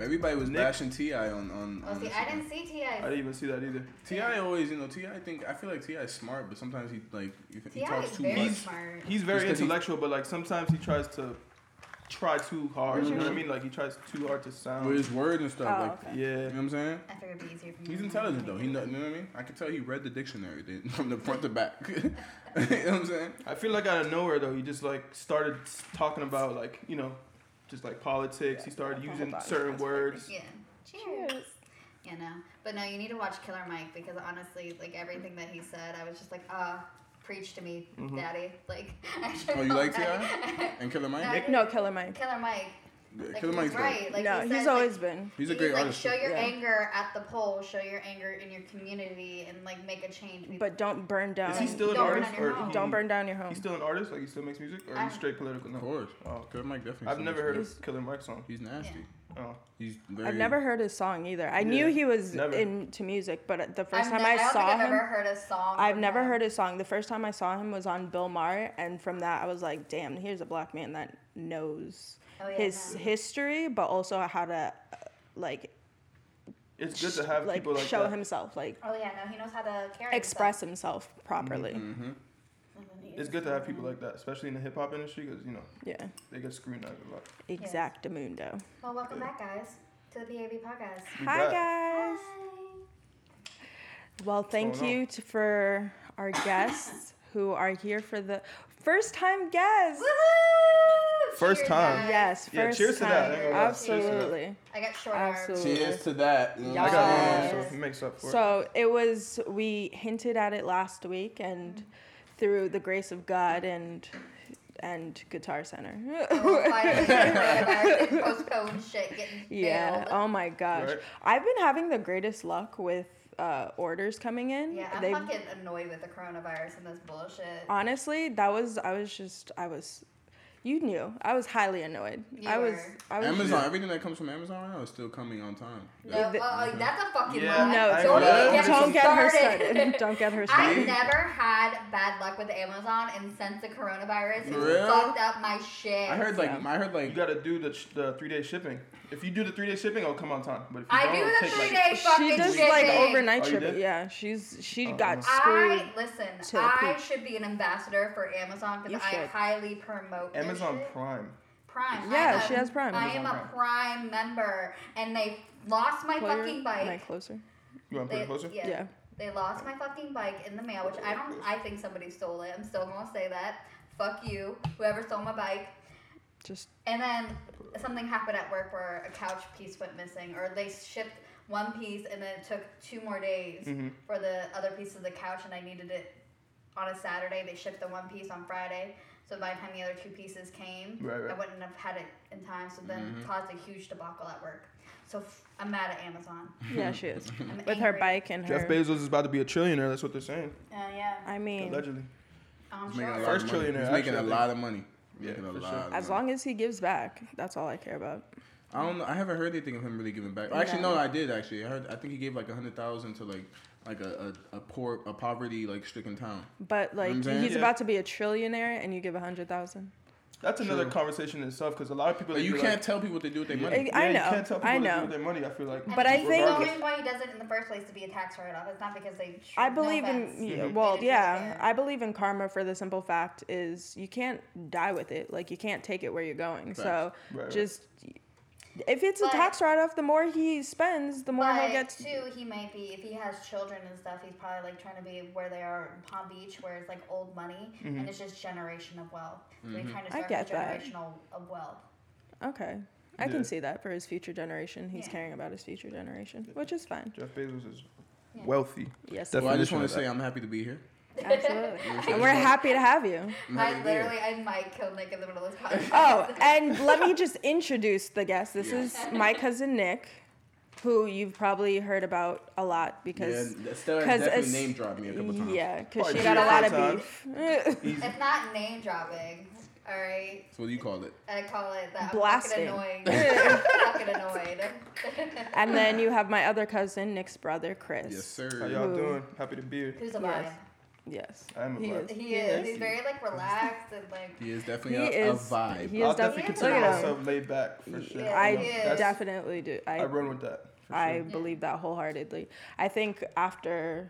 Everybody was bashing T.I. on see, I didn't see T.I. I didn't even see that either. T.I. always, you know, T.I. I feel like T.I. is smart, but sometimes he, like, he talks too much. He's very intellectual, but, like, sometimes he tries to try too hard. Mm-hmm. You know what I mean? Like, he tries too hard to sound. With his words and stuff. Oh, like, okay. Yeah. You know what I'm saying? I figured it'd be easier for me. He's intelligent, though. He know, you know what I mean? I can tell he read the dictionary from the front to back. You know what I'm saying? I feel like out of nowhere, though, he just, like, started talking about, like, you know, just, like, politics. Yeah. He started using certain words. Yeah. Cheers. You know. But, no, you need to watch Killer Mike because, honestly, like, everything that he said, I was just like, preach to me, mm-hmm. Daddy. Like, oh, you like T.I.? And Killer Mike? No, Killer Mike. Killer Mike. Like, Killer Mike's right. Like, no, he's always been. He's a great artist. Like, show your anger at the poll. Show your anger in your community, and like make a change. But don't burn down. Is he still an artist? Don't burn down your home. He's still an artist. Like he still makes music, or he's straight political? No. Of course. Oh, Killer Mike definitely. I've never heard of Killer Mike's song. He's nasty. Yeah. Oh, I've never heard his song either. I knew he was into music, but the first time I saw him, I've never heard his song. The first time I saw him was on Bill Maher, and from that I was like, "Damn, here's a black man that knows his history, but also how to like." It's good to have like, people like show that. Himself, like. Oh yeah, no, he knows how to carry express himself properly. Mm-hmm. It's good to have people like that, especially in the hip-hop industry, because, you know, they get scrutinized a lot. Exactamundo. Well, welcome back, guys, to the PAB Podcast. Hi, guys. Hi. Well, thank you for our guests who are here for the first-time guests. Woohoo! First time. Yes, first time. Yeah, cheers to that. Absolutely. I got short arms. Cheers to that. Yes. I got long arms, so it makes up for it. So, we hinted at it last week, and... Mm-hmm. Through the grace of God and Guitar Center. Postponed shit getting failed. Oh my gosh. Right. I've been having the greatest luck with orders coming in. Yeah, I'm fucking annoyed with the coronavirus and this bullshit. Honestly, you knew. I was highly annoyed. I was Amazon. Sure. Everything that comes from Amazon right now is still coming on time. That's a fucking lie. No, don't get her started. I've never had bad luck with Amazon, and since the coronavirus, it fucked up my shit. I heard you gotta do the 3-day shipping. If you do the 3-day shipping, it'll come on time. But if you do the 3-day fucking shipping. She does overnight shipping. Yeah, she got screwed. I should be an ambassador for Amazon because I highly promote Amazon. Amazon Prime. Yeah, she has Prime. I am a Prime member, and they lost my fucking bike. Am I closer? You want to put it closer? Yeah. They lost my fucking bike in the mail, which I think somebody stole it. I'm still gonna say that. Fuck you, whoever stole my bike. And then something happened at work where a couch piece went missing, or they shipped one piece and then it took 2 more days for the other piece of the couch, and I needed it on a Saturday. They shipped the one piece on Friday. So by the time the other 2 pieces came, I wouldn't have had it in time. So then it caused a huge debacle at work. So I'm mad at Amazon. Yeah, she is. With her bike and her... Jeff Bezos is about to be a trillionaire. That's what they're saying. Yeah. I mean... Allegedly. First trillionaire. He's making a lot of money. As long as he gives back. That's all I care about. I don't know. I haven't heard anything of him really giving back. Actually, no, I did, actually. I think he gave like $100,000 to like a poverty like stricken town. But like he's about to be a trillionaire, and you give $100,000. That's another conversation in itself, because a lot of people. But you can't tell people what they do with their money. I know. You can't tell people what they do with their money. I feel like. But I think the reason why he does it in the first place to be a tax write-off. It's not because they. I believe I believe in karma for the simple fact is you can't die with it. Like you can't take it where you're going. Right. So if it's a tax write-off, the more he spends, the more he'll get. Too, he might be, if he has children and stuff, he's probably like trying to be where they are in Palm Beach, where it's like old money, and it's just generation of wealth. So he's trying to start generational of wealth. Okay. I can see that for his future generation. He's caring about his future generation, which is fine. Jeff Bezos is wealthy. Yes. Well, I just want to say I'm happy to be here. Absolutely. And we're happy to have you. I might kill Nick in the middle of this podcast. Oh, and let me just introduce the guest. This is my cousin Nick, who you've probably heard about a lot because... Yeah, Estelle definitely name-dropped me a couple times. Yeah, because she got a lot of beef. It's not name-dropping, all right? So what do you call it? I call it that. Blasting. I'm fucking annoyed. And then you have my other cousin, Nick's brother, Chris. Yes, sir. How y'all doing? Happy to be here. Who's alive? Yes. I'm a vibe. He is. He's very like relaxed and like. He is definitely a vibe. I'll definitely consider myself laid back for sure. Yeah, I definitely do. I run with that. For I sure. believe that wholeheartedly. I think after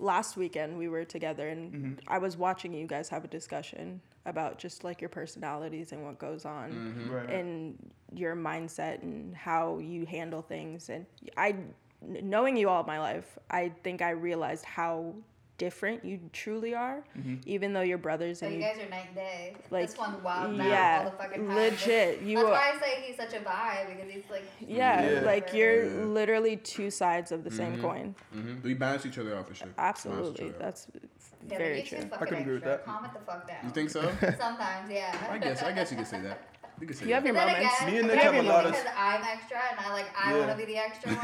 last weekend we were together and I was watching you guys have a discussion about just like your personalities and what goes on and your mindset and how you handle things. And knowing you all my life, I think I realized how different you truly are, even though you're brothers. So and you guys are night and day. Like, this one's wild now all the fucking time. Legit. That's why I say he's such a vibe, because he's like... Yeah, like you're literally two sides of the same coin. We balance each other out for sure. Absolutely. That's very true. I can agree with that. Calm it the fuck down. You think so? Sometimes, yeah. I guess you could say that. You have your moments. Me and Nick have a lot of... Because I'm extra and I want to be the extra one.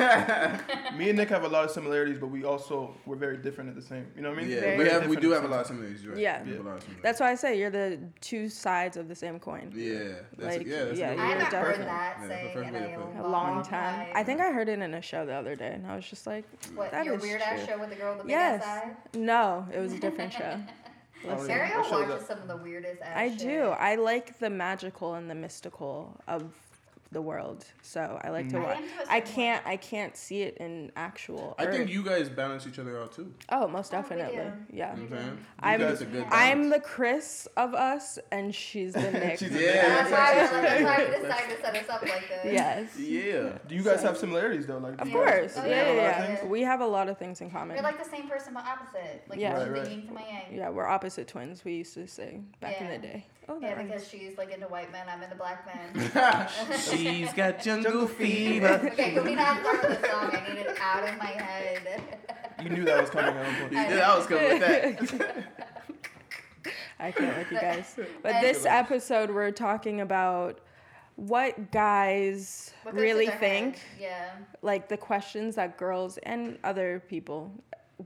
Me and Nick have a lot of similarities, but we're very different at the same. You know what I mean? Yeah, we do have a lot of similarities. Right? Yeah. That's why I say you're the two sides of the same coin. Yeah. I haven't heard that saying in a long time. I think I heard it in a show the other day, and I was just like, what, that is your weird-ass show with the girl with the big ass eye? No, it was a different show. Ariel watches some of the weirdest ass shit. I do. I like the magical and the mystical of the world, so I like to watch. I can't see it in actual. I think you guys balance each other out too. Oh, most definitely. Yeah. You guys are good. I'm the Chris of us, and she's the Nick. That's why we decided to set us up like this. Yes. Yeah. Do you guys have similarities though? Like, of course. Yeah. We have a lot of things in common. We're like the same person, but opposite. Like the yin to my yang. Yeah, we're opposite twins. We used to say back in the day. Oh, yeah, because she's like into white men, I'm into black men. She's got jungle fever. Okay, can we not start this song? I need it out of my head. You knew that was coming. I was coming with that. I can't with you guys. But this episode, we're talking about what guys really think. Yeah. Like the questions that girls and other people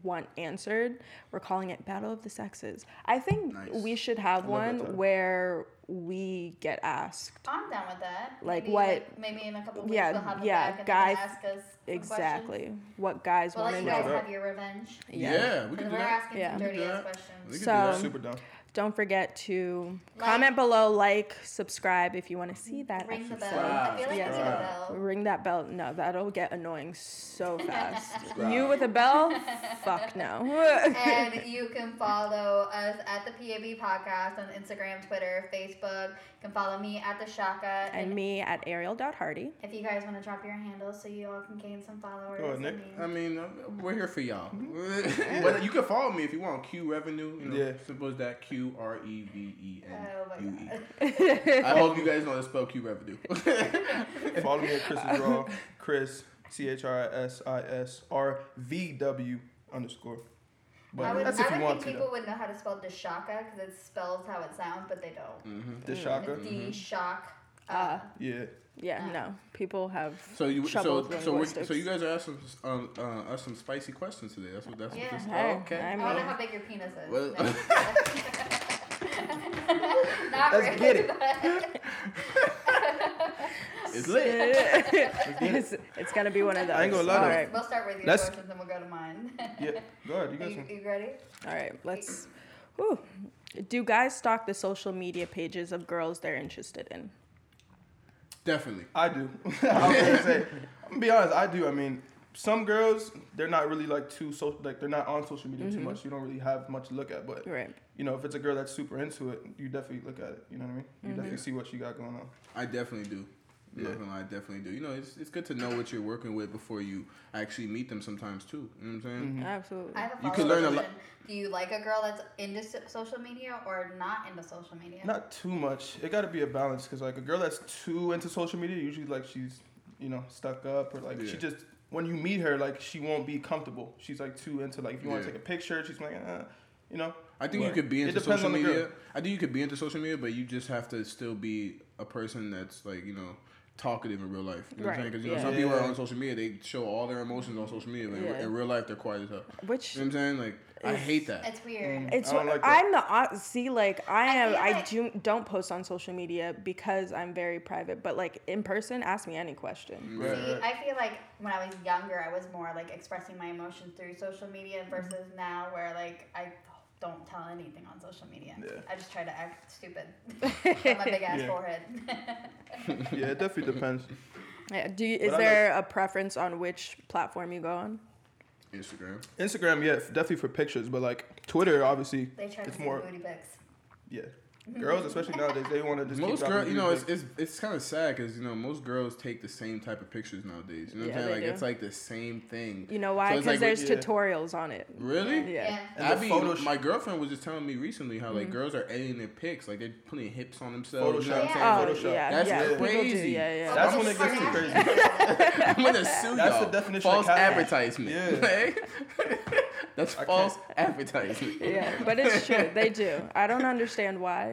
want answered. We're calling it Battle of the Sexes. I think we should have one where we get asked. I'm down with that. Like maybe, what? Like, maybe in a couple weeks we'll have them back and guys ask us questions. What guys want to know. Guys have your revenge. Yeah, we can do that. We're asking some dirty ass questions. So super dumb. Don't forget to comment below, subscribe if you want to see that. Ring the bell. I feel like ring the bell. Ring that bell. No, that'll get annoying so fast. You with a bell? Fuck no. And you can follow us at the PAB Podcast on Instagram, Twitter, Facebook. You can follow me at the Shaka. And me at Aryele.Hardy. If you guys want to drop your handles so you all can gain some followers. Oh, Nick. We're here for y'all. But you can follow me if you want. Q Revenue. Simple as that. Q. Revenue. I hope you guys know how to spell Q Revenue. Follow me at Chris is Raw. Chris, ChrisRisisRVW_. I would think people would know how to spell DeShocka because it spells how it sounds, but they don't. Mm-hmm. DeShocka. No. People have so you guys are asking us some spicy questions today. That's what this is. Oh, okay. I don't know how big your penis is. Well, let's get it. It's lit. It's gonna be one of those. I ain't gonna lie. All right. We'll start with your questions and we'll go to mine. Yeah. Go ahead. You ready? All right. Let's. Whew. Do guys stalk the social media pages of girls they're interested in? Definitely. I do. I'm gonna be honest, I do. I mean, some girls, they're not really they're not on social media too much. You don't really have much to look at, but you know, if it's a girl that's super into it, you definitely look at it. You know what I mean? You definitely see what she got going on. I definitely do. Yeah. I definitely do. You know, it's good to know what you're working with before you actually meet them sometimes too. You know what I'm saying? Mm-hmm. Absolutely. I have a follow-up question. Do you like a girl that's into social media or not into social media? Not too much. It got to be a balance because like a girl that's too into social media, usually like she's, you know, stuck up or like she just, when you meet her, like she won't be comfortable. She's like too into like, if you want to take a picture, she's like, you know. I think you could be into social media. I think you could be into social media, but you just have to still be a person that's like, you know, talkative in real life. You know what I'm saying? Because you know, some people are on social media, they show all their emotions on social media. Like, in real life, they're quiet as hell. Which, you know what I'm saying? Like, I hate that. It's weird. It's I don't like that. I don't post on social media because I'm very private, but like in person, ask me any question. Right. See, I feel like when I was younger, I was more like expressing my emotions through social media versus now where like I don't tell anything on social media. Yeah. I just try to act stupid on my big ass forehead. Yeah, it definitely depends. Yeah. Is there a preference on which platform you go on? Instagram, yeah, definitely for pictures, but like Twitter, obviously, they try to do booty pics. Yeah, girls, especially nowadays, they want to just most girls. You know, it's kind of sad because you know most girls take the same type of pictures nowadays. You know what I'm saying? Like it's like the same thing. You know why? Because so like, there's tutorials on it. Really? Yeah. Abby, my girlfriend was just telling me recently how like girls are editing their pics, like they're putting hips on themselves. Photoshop. Yeah. That's crazy. Yeah. That's when it gets too crazy. I'm gonna sue y'all. That's the definition false of advertisement. Yeah. That's false advertisement. Yeah, but it's true. They do. I don't understand why.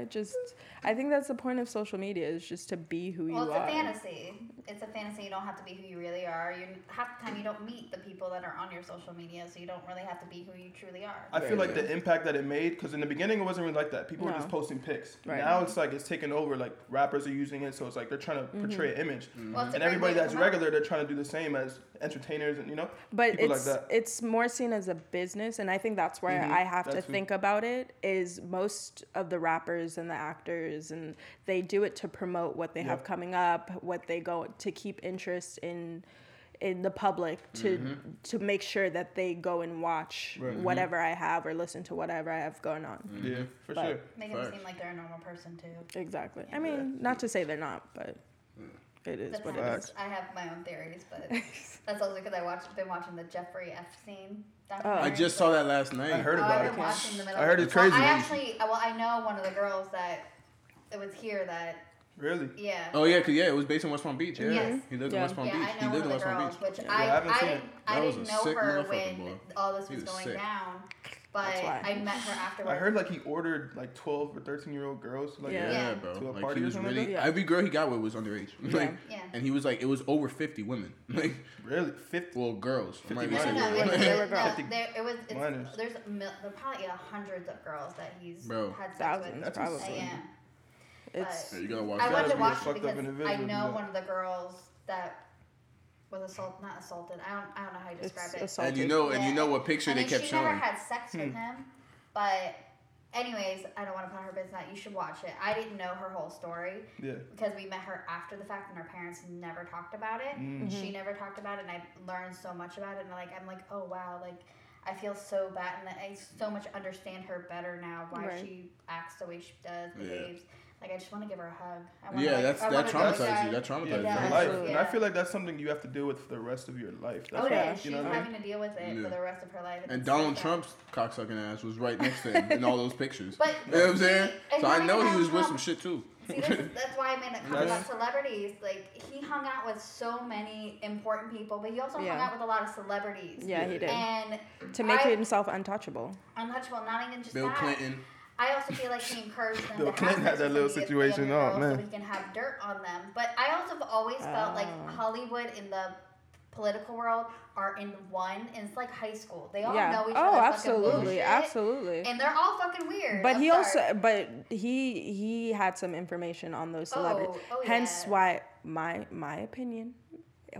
I think that's the point of social media is just to be who you are. Well, it's a fantasy. It's a fantasy. You don't have to be who you really are. Half the time you don't meet the people that are on your social media, so you don't really have to be who you truly are. I feel like the impact that it made, because in the beginning it wasn't really like that. People were just posting pics. Right. Now it's like it's taken over. Like rappers are using it, so it's like they're trying to portray an image. Mm-hmm. Well, and everybody that's regular, they're trying to do the same as entertainers and, you know, but people like that. But it's more seen as a business, and I think that's where I have to think about it, is most of the rappers and the actors, and they do it to promote what they have coming up, what they go to keep interest in the public to make sure that they go and watch whatever I have or listen to whatever I have going on. Mm-hmm. Yeah, for but sure. Make them seem like they're a normal person too. Exactly. Yeah. I mean, not to say they're not, but it is that's what it is. I have my own theories, but that's also because I've been watching the Jeffrey Epstein. I just saw that last night. I heard about it. I heard it's crazy. I know one of the girls that. It was here that... Really? Yeah. Oh, yeah, because, it was based in West Palm Beach. Yeah. Yes. He lived in West Palm Beach. I know he lived in West Palm Beach. Which I didn't know her when all this was going down, but I met her afterwards. I heard, like, he ordered, like, 12 or 13-year-old girls bro. To a party he was or really, every girl he got with was underage. And he was, like, it was over 50 women. Like, really? 50? Well, girls. 50 no, they were girls. There's probably hundreds of girls that he's had sex with. That's probably. Yeah. You gotta watch I wanted to watch it because I know one of the girls that was not assaulted. I don't know how you describe it. Assaulted. And you know what picture they kept showing. She never had sex with him, but anyways, I don't want to put her business out. You should watch it. I didn't know her whole story because we met her after the fact, and her parents never talked about it. Mm-hmm. She never talked about it, and I learned so much about it. And I'm like, oh wow, like. I feel so bad, and I so much understand her better now. Why she acts the way she does, behaves. Like I just want to give her a hug. That traumatizes you. Yeah, life. Yeah. And I feel like that's something you have to deal with for the rest of your life. That's she's having to deal with it for the rest of her life. And Donald Trump's cocksucking ass was right next to him in all those pictures. But you know what I'm saying? So I know he was with some shit too. See, that's why I made that comment about celebrities. Like, he hung out with so many important people, but he also hung out with a lot of celebrities. Yeah, he did. And to make himself untouchable. Untouchable, not even just Bill Clinton. I also feel like he encouraged them Bill Clinton had that little situation so he can have dirt on them. But I also have always felt like Hollywood in the political world are in one, and it's like high school. They all know each other. Oh, absolutely. And they're all fucking weird. But he had some information on those celebrities. Oh, hence why my opinion.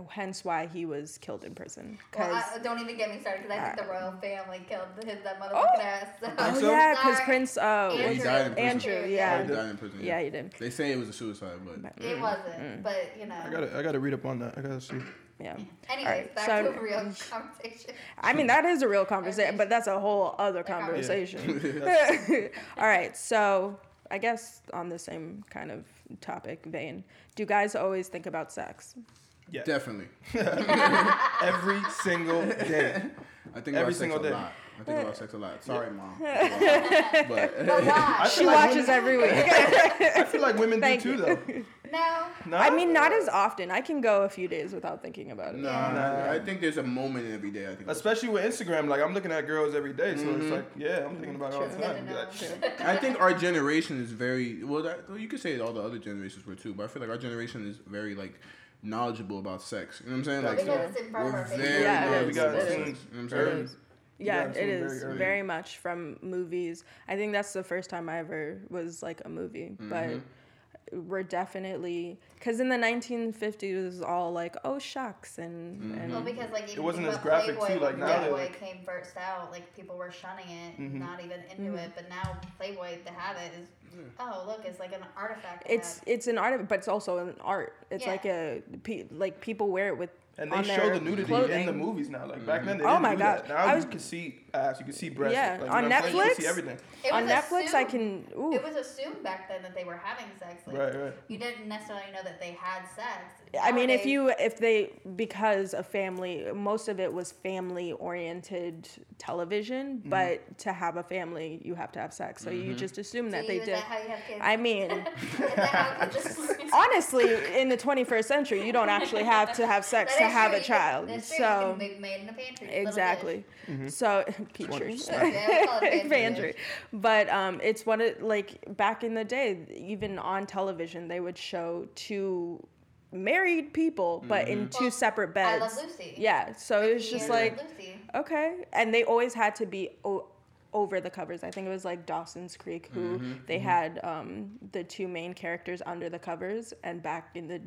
Hence why he was killed in prison. Well, don't even get me started because I think the royal family killed that motherfucking ass. Because Prince Andrew died in prison. He died in prison. Yeah, he did. They say it was a suicide, but it wasn't. But you know, I gotta read up on that. I gotta see. Yeah. Anyways, that's a real conversation. I mean, that is a real conversation, but that's a whole other conversation. Yeah. All right, so I guess on the same kind of topic vein, do you guys always think about sex? Yeah. Definitely. Every single day. I think about sex a lot. I think about sex a lot. Sorry, Mom. But she watches every week. I feel like women do too, though. No. I mean, not as often. I can go a few days without thinking about it. No. I think there's a moment every day. I think, especially with Instagram, like I'm looking at girls every day, so it's like, yeah, I'm thinking about it all the time. I think our generation is very you could say all the other generations were too, but I feel like our generation is very like knowledgeable about sex. You know what I'm saying? Like we're very knowledgeable about sex. You know what I'm saying? Yeah, it is very much from movies. I think that's the first time I ever was like a movie, but we're definitely, because in the 1950s it was all like, oh, shucks, and well, because like it wasn't as graphic too, like now Playboy came first out, like people were shunning it, not even into it, but now Playboy, the habit is oh look, it's like an artifact. It's an art, but it's also an art. It's like a like people wear it with. And they show the nudity in the movies now. Like back then, they didn't do that. Now you can see ass, you can see breasts. Yeah, like, on Netflix, you can see everything. On Netflix, assumed, I can. Ooh. It was assumed back then that they were having sex. Like, right. You didn't necessarily know that they had sex. I mean, if they because a family, most of it was family-oriented television. Mm-hmm. But to have a family, you have to have sex. So you just assume that they did. Is that how you have kids? I mean, honestly, in the 21st century, you don't actually have to have sex. To have a child, so made in a pantry, exactly. So pantry, pantry. But it's one of like back in the day, even on television, they would show two married people, but in two separate beds. I Love Lucy. Yeah, so it was just like okay, and they always had to be over the covers. I think it was like Dawson's Creek, who they had the two main characters under the covers, and back in the.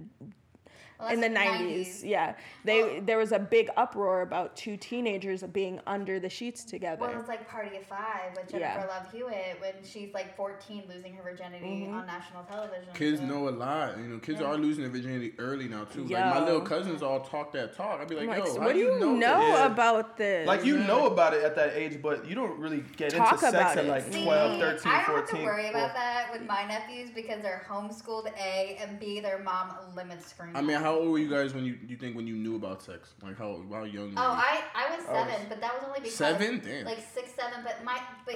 Well, in the 90s, yeah. There was a big uproar about two teenagers being under the sheets together. Well, it's like Party of Five with Jennifer Love Hewitt when she's like 14 losing her virginity on national television. Kids know a lot. You know, kids are losing their virginity early now, too. Yo. Like, my little cousins all talk that talk. I'd be like, yo, what do you know about this? Like, you know about it at that age, but you don't really get into sex at like 12, 13, 14. I don't have to worry about that with my nephews because they're homeschooled, A, and B, their mom limits screen. I mean, how old were you guys when you think when you knew about sex? Like how young? Oh, I was 7, but that was only because 7, damn. Like 6, 7. But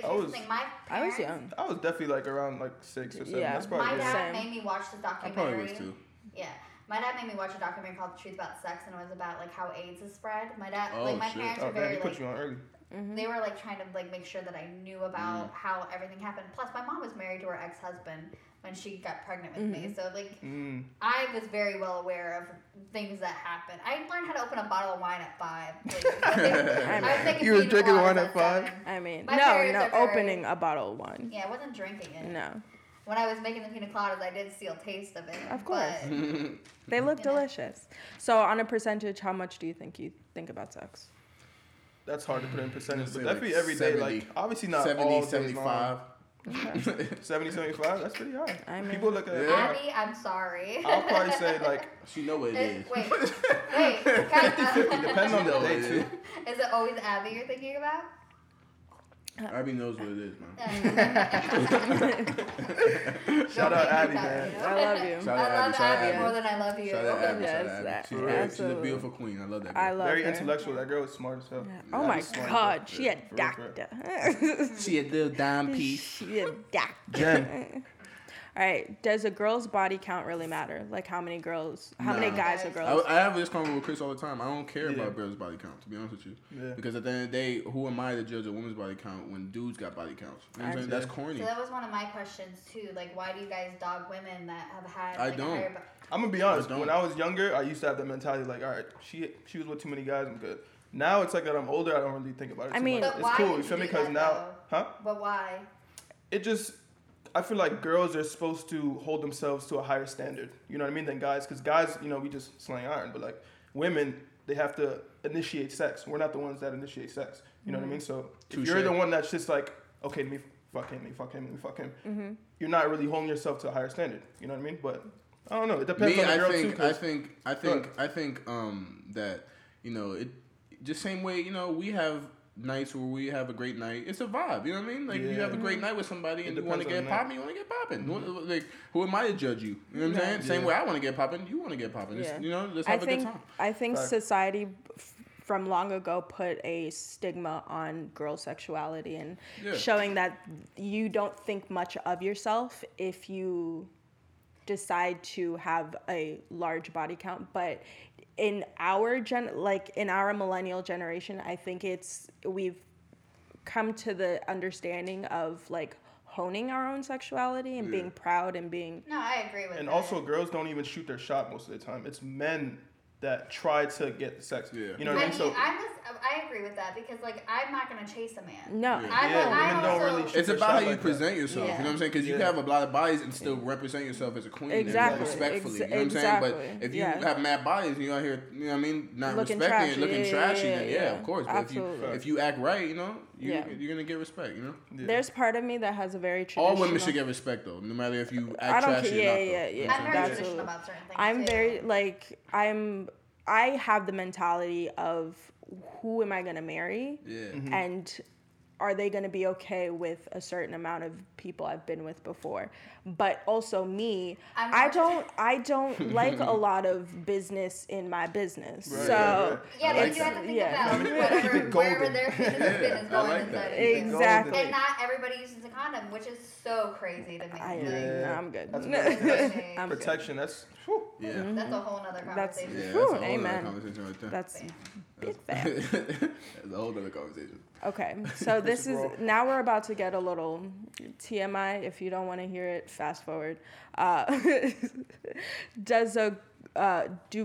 here's the thing, my parents, I was young. I was definitely like around like 6 or 7. Yeah, that's probably my dad made me watch this documentary. I probably was too. Yeah. My dad made me watch a documentary called The Truth About Sex, and it was about like how AIDS is spread. My dad, parents were very put you on early. They were like trying to like make sure that I knew about how everything happened. Plus, my mom was married to her ex-husband when she got pregnant with me, so like I was very well aware of things that happen. I learned how to open a bottle of wine at 5. Like, you were drinking wine at 5? I mean, opening a bottle of wine. Yeah, I wasn't drinking it. No. When I was making the pina coladas, I did steal taste of it. Of course. But, they look delicious. So, on a percentage, how much do you think about sex? That's hard to put in percentage, but that'd be every day. Like, obviously not 70, all 75. Long. Okay. 70, 75, that's pretty high. I mean, people look at Abby, I'm sorry. I'll probably say like she know what it is. Wait. 50-50, depends on the day too. Is it always Abby you're thinking about? Abby knows what it is, man. Shout out Abby, man. I love you. I love Abby more than I love you. Shout out Abby. Yes, she's a beautiful queen. I love that girl. I love her. Very intellectual. That girl was smart as hell. Yeah. Oh my God. She a doctor. She a little dime piece. She a doctor. Jen. All right. Does a girl's body count really matter? Like how many guys are girls? I have this comment with Chris all the time. I don't care about girls' body count, to be honest with you. Yeah. Because at the end of the day, who am I to judge a woman's body count when dudes got body counts? You know what I'm saying? That's corny. So that was one of my questions too. Like, why do you guys dog women that have had? Like, I don't. I'm gonna be honest. When I was younger, I used to have that mentality. Like, all right, she was with too many guys. I'm good. Now it's like that. I'm older. I don't really think about it. I mean, too much. It's cool. You feel me? Because now, But why? It just. I feel like girls are supposed to hold themselves to a higher standard, you know what I mean, than guys. Because guys, you know, we just sling iron. But, like, women, they have to initiate sex. We're not the ones that initiate sex. You know what I mean? So if you're the one that's just like, okay, let me fuck him, let me fuck him, let me fuck him. Mm-hmm. You're not really holding yourself to a higher standard. You know what I mean? But I don't know. It depends on the girl, too. I think that, you know, it just same way, you know, we have nights where we have a great night. It's a vibe, you know what I mean? Like, you have a great night with somebody and you want to get popping, you want to get popping. Mm-hmm. Like, who am I to judge you? You know what I'm saying? Yeah. Same way I want to get popping, you want to get popping. Yeah. You know, let's have a good time. I think society from long ago put a stigma on girl sexuality and showing that you don't think much of yourself if you decide to have a large body count, but in our millennial generation, I think we've come to the understanding of like honing our own sexuality and being proud and being... No, I agree with that. And also, girls don't even shoot their shot most of the time. It's men that try to get the sex. Yeah. You know what I mean? So I agree with that because, like, I'm not going to chase a man. No. Yeah. Women don't really shoot it's about how you present yourself. Yeah. You know what I'm saying? Because you have a lot of bodies and still represent yourself as a queen. Exactly. And respectfully. You know what I'm saying? But if you have mad bodies and you're out here, you know what I mean? Not looking respecting it, looking trashy. Of course. But if you act right, you know, you're going to get respect, you know? Yeah. There's part of me that has a very traditional... All women should get respect, though. No matter if you act trashy or not. Yeah. I'm very traditional about certain things. I'm very, like, I have the mentality of who am I going to marry? Yeah. Mm-hmm. And are they going to be okay with a certain amount of people I've been with before? But also me, I don't like a lot of business in my business. Right, so yeah, but you have to think about wherever their business is going inside. Exactly. And not everybody uses a condom, which is so crazy to me. No, I'm good. That's protection. That's that's a whole nother conversation. That's big fact. That's a whole other conversation. Okay, so this is now we're about to get a little TMI. If you don't want to hear it, fast forward. Do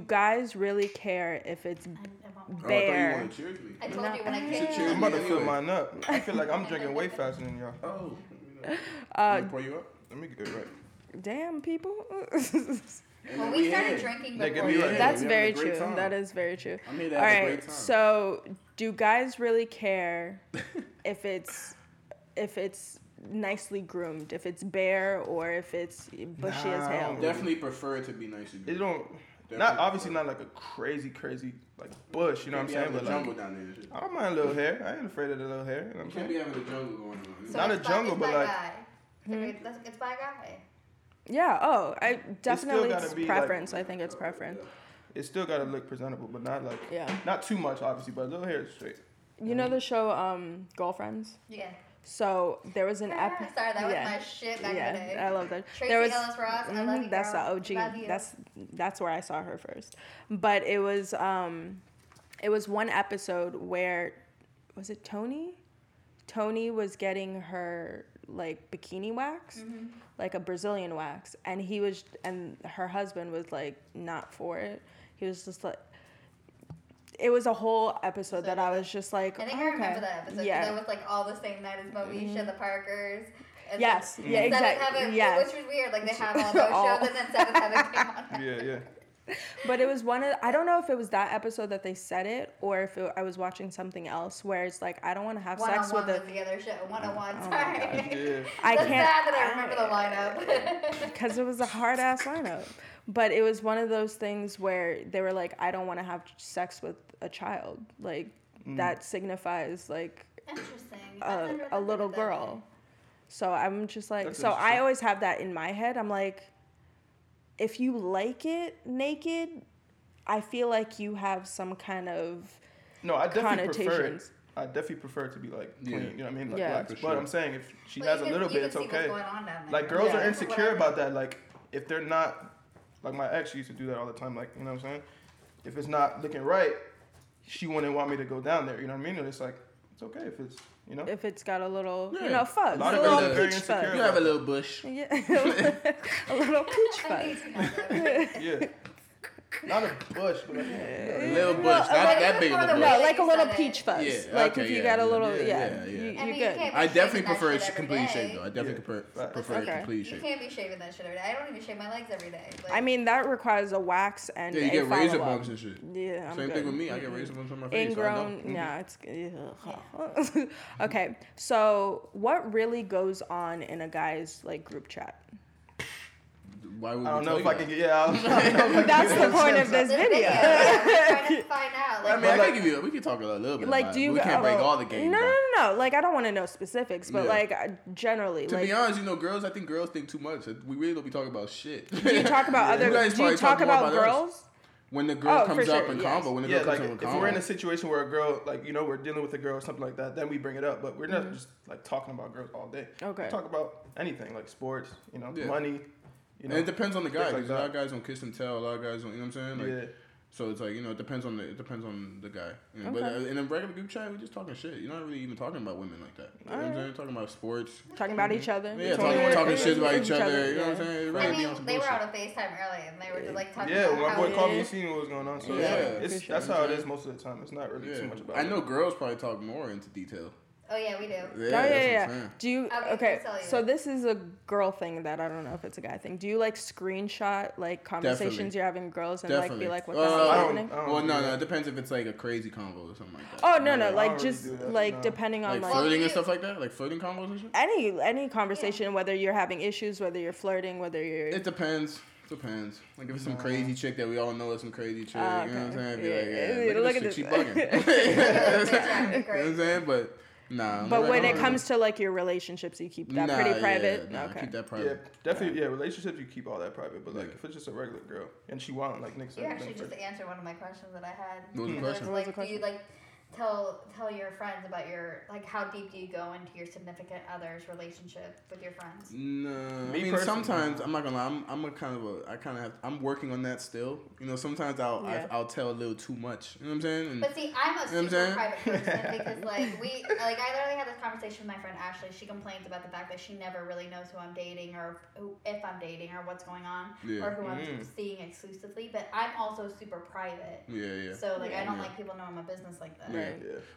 guys really care if it's bare? I thought you wanted to cheer me. I told you when I came. I'm about to fill mine up. I feel like I'm drinking way faster than y'all. Oh, let me pour you up. Let me get it right. Damn, people. Well, we started drinking before. That's very true. That is very true. All right, so do guys really care if it's nicely groomed, if it's bare or if it's bushy as hell? Definitely prefer it to be nicely groomed. Not like a crazy like bush, you know what I'm saying? But jungle down there and shit. I don't mind a little hair. I ain't afraid of the little hair. You know what I'm saying? Can't be having a jungle going on. So not a jungle, but like it's by guy. Yeah. Oh, I definitely it's preference. Like, I think it's preference. Yeah. It's still gotta look presentable, but not like not too much, obviously. But a little hair is straight. You know the show Girlfriends? Yeah. So there was an episode. Sorry, that was my shit back in the day. I love that. Tracy Ellis Ross. I love you. That's the OG. That's where I saw her first. But it was one episode where was it Tony? Tony was getting her like bikini wax, like a Brazilian wax, and her husband was like not for it. He was just like, it was a whole episode that I was just like, I think I remember that episode. Yeah, that was like all the same night as Moesha, The Parkers. Yes, yeah, exactly. Heaven, yes. Which was weird. Like they have all those shows, and then Seventh Heaven came on. Yeah. But it was I don't know if it was that episode that they said it, or if I was watching something else where it's like I don't want to have sex with the other show. 101. Sorry. Yeah. I can't. Sad that I remember the lineup because it was a hard ass lineup. But it was one of those things where they were like, I don't want to have sex with a child. Like, that signifies, like, a little girl. So I'm just like, that's so I always have that in my head. I'm like, if you like it naked, I feel like you have some kind of connotations. I definitely prefer it to be like clean, you know what I mean? Like black. But I'm saying if she has a little bit, it's okay. Like, girls are insecure about that. Like, if they're not... Like, my ex used to do that all the time, like, you know what I'm saying? If it's not looking right, she wouldn't want me to go down there, you know what I mean? And it's like, it's okay if it's, you know? If it's got a little, fuzz. A little peach fuzz. You have a little bush. Yeah. A little peach fuzz. Yeah. Not a bush, but a little bush. Not that big of a bush. No, like a little peach fuzz. Yeah, like if you got a little, you're good. I definitely prefer it completely shaved, though. I definitely prefer it completely shaved. You can't be shaving that shit every day. I don't even shave my legs every day. Like, I mean, that requires a wax and you get razor bumps and shit. Yeah, I'm Same thing with me. I get razor bumps on my face. Ingrown. It's... Okay, so what really goes on in a guy's, like, group chat? That's the point of this video. I'm trying to find out. Like, I can give you. We can talk a little bit. Like, we can't break all the game. No. Like, I don't want to know specifics, but like generally. To be honest, girls. I think girls think too much. We really don't be talking about shit. Do you talk about other? Do you talk about girls? When the girl comes up in combo, if we're in a situation where a girl, like, you know, we're dealing with a girl or something like that, then we bring it up. But we're not just like talking about girls all day. Okay. We talk about anything like sports, money. You know? And it depends on the guy. Like, a lot of guys don't kiss and tell. A lot of guys don't. You know what I'm saying? Like, yeah. So it's like, you know, it depends on the guy. You know? Okay. But in a regular group chat, we're just talking shit. You're not really even talking about women like that. You know what I'm saying? Talking about sports. Talking about each other. Yeah, talking shit about each other. You know what I'm saying? They were out on FaceTime earlier, and they were just like talking about my boy called me and seen what was going on. So that's how it is most of the time. It's not really too much about it. I know girls probably talk more into detail. Oh, yeah, we do. Yeah. Do you... Okay, so this is a girl thing that I don't know if it's a guy thing. Do you, like, screenshot, like, conversations you're having with girls and, like, be like, what the hell is happening? Well, no, it depends if it's, like, a crazy convo or something like that. Oh, no, like, just, really like, depending on, like... flirting and stuff like that? Like, flirting combos and shit? Any conversation, whether you're having issues, whether you're flirting, whether you're... It depends. Like, if it's some crazy chick that we all know is some crazy chick, you know what I'm saying? I'd be like, yeah, look at this chick, she bugging. You know what I'm saying? But... Nah, but when it comes to like your relationships, you keep that pretty private. Yeah, okay. Keep that private. Yeah, definitely. Yeah, relationships you keep all that private. But like, if it's just a regular girl and she wanted like Nick said, you actually just answered one of my questions that I had. What was the question? Like, do you like tell your friends about your like how deep do you go into your significant other's relationship with your friends? No, I mean sometimes I'm not gonna lie. I'm working on that still. You know, sometimes I'll tell a little too much. You know what I'm saying? And, but see, I'm a super private person because like I literally had this conversation with my friend Ashley. She complains about the fact that she never really knows who I'm dating or if I'm dating or what's going on or who I'm seeing exclusively. But I'm also super private. Yeah. So like I don't like people knowing my business like that. Yeah.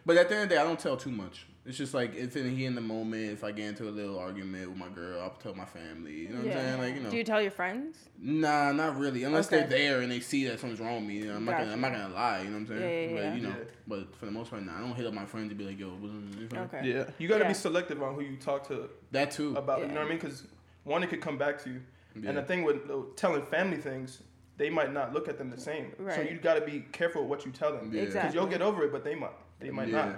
But at the end of the day, I don't tell too much. It's just like it's in the moment. If I get into a little argument with my girl, I'll tell my family. You know what I'm saying? Like, you know. Do you tell your friends? Nah, not really. Unless they're there and they see that something's wrong with me. You know, I'm not gonna lie. You know what I'm saying? Yeah. But, you know, but for the most part, nah, I don't hit up my friends and be like, yo. Yeah. You gotta be selective on who you talk to. That too. About you know what I mean? Because one, it could come back to you. Yeah. And the thing with telling family things. They might not look at them the same. Right. So you got to be careful what you tell them. Because you'll get over it, but they might not.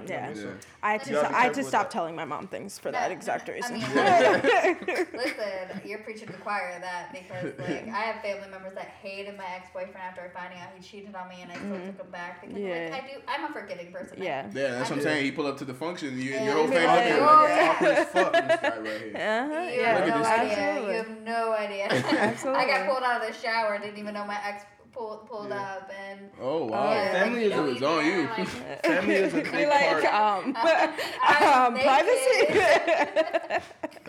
Yeah. So I had to stop telling my mom things for that exact reason. I mean, listen, you're preaching to the choir that because like I have family members that hated my ex-boyfriend after finding out he cheated on me, and I still took him back because like, I'm a forgiving person. Yeah. Like, that's what I'm saying. You pull up to the function, your whole family like, awkward as fuck. This guy right here. You have no idea. Absolutely. I got pulled out of the shower. I didn't even know my ex. Pulled up and... Oh, wow. Family is... It was on you. Family is a big part. I'm privacy.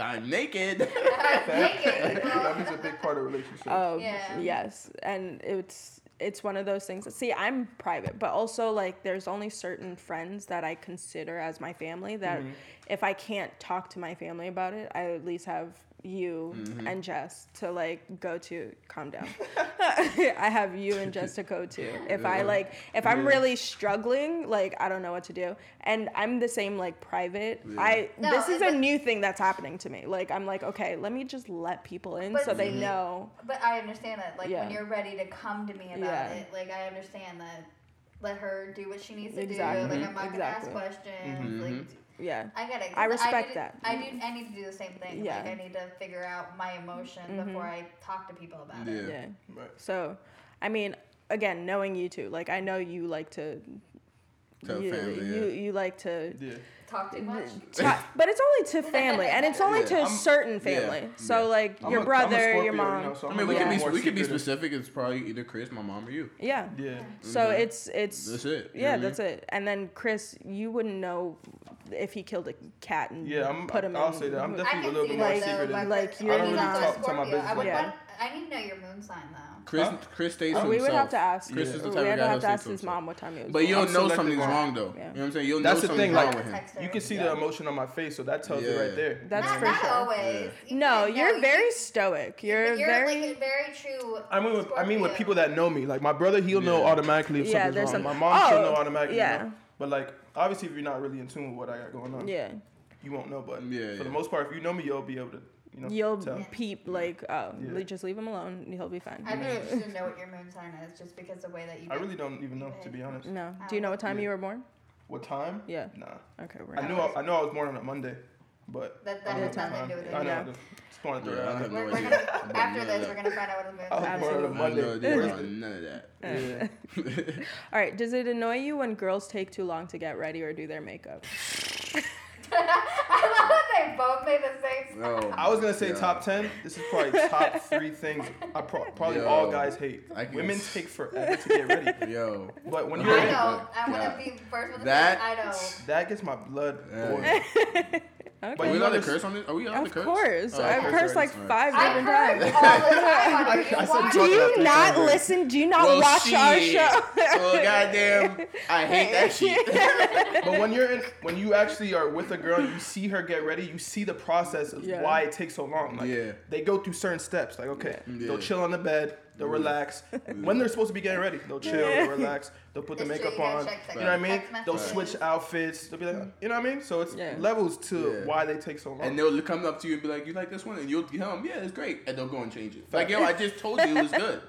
I'm naked. That is a big part of relationships. Oh, yes. And it's one of those things that... See, I'm private, but also, like, there's only certain friends that I consider as my family that if I can't talk to my family about it, I at least have... you and Jess to like go to calm down. I have you and Jess to go to if I'm really struggling, like I don't know what to do, and I'm the same like private. This is a new thing that's happening to me. Like I'm like, okay, let me just let people in so they know. But I understand that like when you're ready to come to me about it, like I understand that. Let her do what she needs to do. Like I'm not gonna ask questions. Like. Yeah, I get it. I respect that. I need to do the same thing. Yeah. Like I need to figure out my emotion before I talk to people about it. Yeah. Right. So, I mean, again, knowing you two, like I know you like to. Tell family. You like to. Yeah. Talk too much. But it's only to family, and it's only to a certain family. So like your brother, Scorpio, your mom. You know, so I mean, we can be specific. It's probably either Chris, my mom, or you. Yeah. So it's that's it. You know what I mean? That's it. And then Chris, you wouldn't know if he killed a cat and put him. I'll say that I'm definitely a little bit more secretive. Like you're not talking about business. I need to know your moon sign though. Chris stays to himself. We would have to ask. Chris is the type of guy who have to ask his mom what time he was. But you'll know something's wrong though. You know what I'm saying? You'll know something's wrong with him. You can see the emotion on my face, so that tells you right there. That's for sure. Not always. Yeah. No, you're very stoic. You're very... like very true. I mean with people that know me. Like, my brother, he'll know automatically if something's wrong. My mom, she'll know automatically. Yeah. You know? But, like, obviously, if you're not really in tune with what I got going on, you won't know. But for the most part, if you know me, you'll be able to... You'll peep like, oh, just leave him alone. He'll be fine. I'm interested to know what your moon sign is, just because the way that you... I really don't even know, to be honest. No. Do you know what time you were born? What time? Yeah. Nah. Okay. I know I was born on a Monday, but that has nothing to do with it. I know. It's born on a Thursday. After this, we're gonna find out what the moon is. I was born on a Monday. None of that. All right. Does it annoy you when girls take too long to get ready or do their makeup? I love that they both made the same sound. No, I was going to say top 10. This is probably top 3 things I probably all guys hate. Women take forever to get ready. Yo. But when you're ready. I want to be first with the first. I know. That gets my blood boiling. Okay. But are we allowed to curse on this? Are we allowed to curse? Of course. I've cursed like 5 different times. Do you not listen? Do you not watch our show? Well, goddamn, I hate that shit. But when you actually are with a girl, you see her get ready, you see the process of why it takes so long. Like, they go through certain steps. Like, okay, they'll chill on the bed. They'll relax. When they're supposed to be getting ready, they'll chill, they'll relax, they'll put the makeup on. You know what I mean? They'll switch outfits. They'll be like, you know what I mean? So it's levels to why they take so long. And they'll come up to you and be like, you like this one? And you'll tell them, yeah, it's great. And they'll go and change it. Like, yo, I just told you it was good.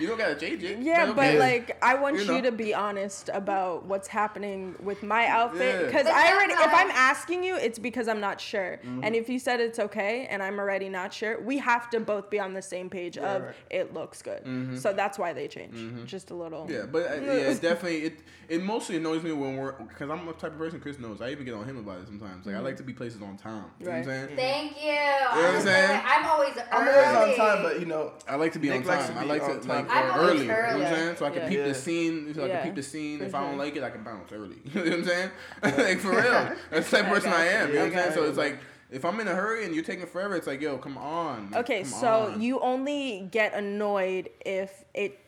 You don't got to change it. Yeah, like, okay, but like, I want you to be honest about what's happening with my outfit. Because I already, if I'm asking you, it's because I'm not sure. Mm-hmm. And if you said it's okay and I'm already not sure, we have to both be on the same page of it looks good. Mm-hmm. So that's why they change just a little. Yeah, but yeah, it's definitely it mostly annoys me when we're, because I'm the type of person, Chris knows, I even get on him about it sometimes. Like, I like to be places on time. You know what I'm saying? Thank you. You know what I'm saying? I'm always early. I'm always on time, but you know, I like to be on time. I like to like early. You know what I'm saying? So I can peep the scene. So I can peep the scene. If I don't like it, I can bounce early. You know what I'm saying? Like, for real, that's the type of person I am. You know what I'm saying? So it's like, if I'm in a hurry and you're taking forever, it's like, yo, come on. Okay, so you only get annoyed if it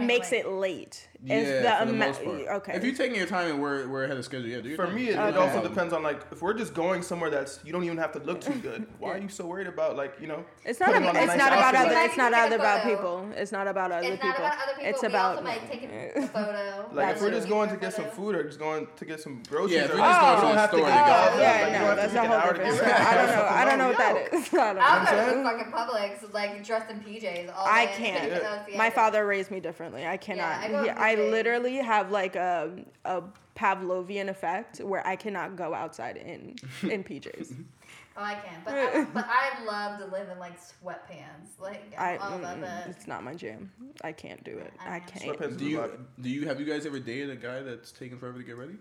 makes it late. Yeah, for the most part. Okay. If you're taking your time and we're ahead of schedule, yeah. For me, it also depends on, like, if we're just going somewhere that's, you don't even have to look too good. Why are you so worried about, like, you know? It's not about other people. It's about like taking a photo. Like, if we're just going to get some food or just going to get some groceries, yeah, if we're just going to the store. Yeah, no, that's a whole different thing. I don't know what that is. I'll go to fucking Publix, like, dressed in PJs. I can't. My father raised me differently. I cannot. I literally have like a Pavlovian effect where I cannot go outside in PJs. Oh, I can, but I love to live in like sweatpants. Like, I love that. It's not my jam. I can't do it. I can't. Sweatpants. Have you guys ever dated a guy that's taking forever to get ready?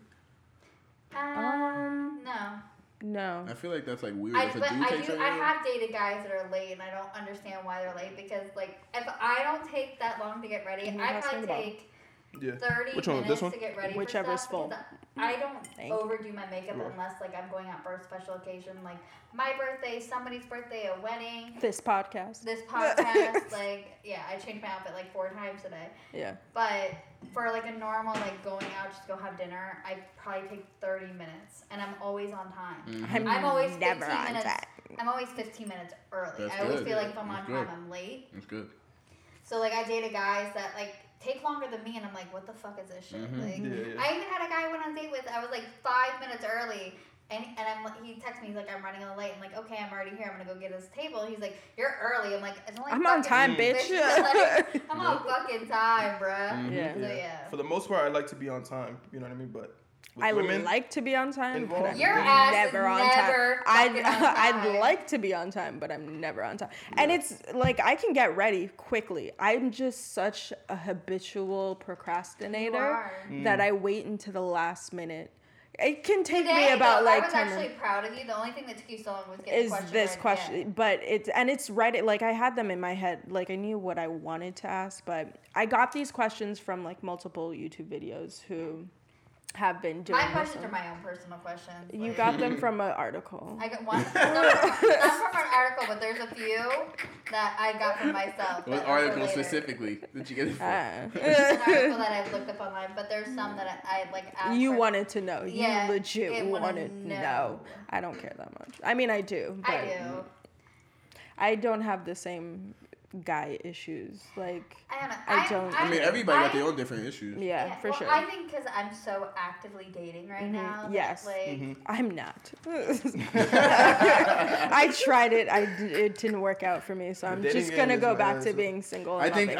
No. No. I feel like that's like weird. I have dated guys that are late, and I don't understand why they're late, because like, if I don't take that long to get ready, I probably take 30 minutes to get ready. Whichever's full. I don't overdo my makeup unless like I'm going out for a special occasion, like my birthday, somebody's birthday, a wedding. This podcast. Like, yeah, I changed my outfit like 4 times today. Yeah. But for like a normal, like going out just to go have dinner, I probably take 30 minutes, and I'm always on time. Mm-hmm. I'm always never on time. I'm always 15 minutes early. I always feel like if I'm on time, I'm late. That's good. So like, I dated guys that like take longer than me, and I'm like, what the fuck is this shit? Mm-hmm. Like, yeah. I even had a guy I went on a date with. I was like 5 minutes early, and he texted me, he's like, I'm running a little late. I'm like, okay, I'm already here. I'm gonna go get his table. He's like, you're early. I'm like, it's only I'm on time, bitch. Like, I'm on fucking time, bruh. Mm-hmm. Yeah. So, yeah. For the most part, I like to be on time. You know what I mean? But I women like to be on time, but I'm never on time. I'd like to be on time, but I'm never on time. Yeah. And it's like, I can get ready quickly. I'm just such a habitual procrastinator that I wait until the last minute. It can take me about like 10 minutes. I was actually proud of you. The only thing that took you so long was getting this question. But it's right. Like, I had them in my head. Like, I knew what I wanted to ask, but I got these questions from like multiple YouTube videos who have been doing. My questions are my own personal questions. Like, you got them from an article. I got one. Not from an article, but there's a few that I got from myself. What article specifically did you get it from? There's an article that I've looked up online, but there's some that I like asked. You wanted to know. Yeah, you legit wanted to know. I don't care that much. I mean, I do. But I do. I don't have the same guy issues, like I don't. I mean, everybody got their own different issues. Yeah, for sure. I think because I'm so actively dating right now. Yes, like, I'm not. I tried it. It didn't work out for me, so I'm just gonna go back to being single. I think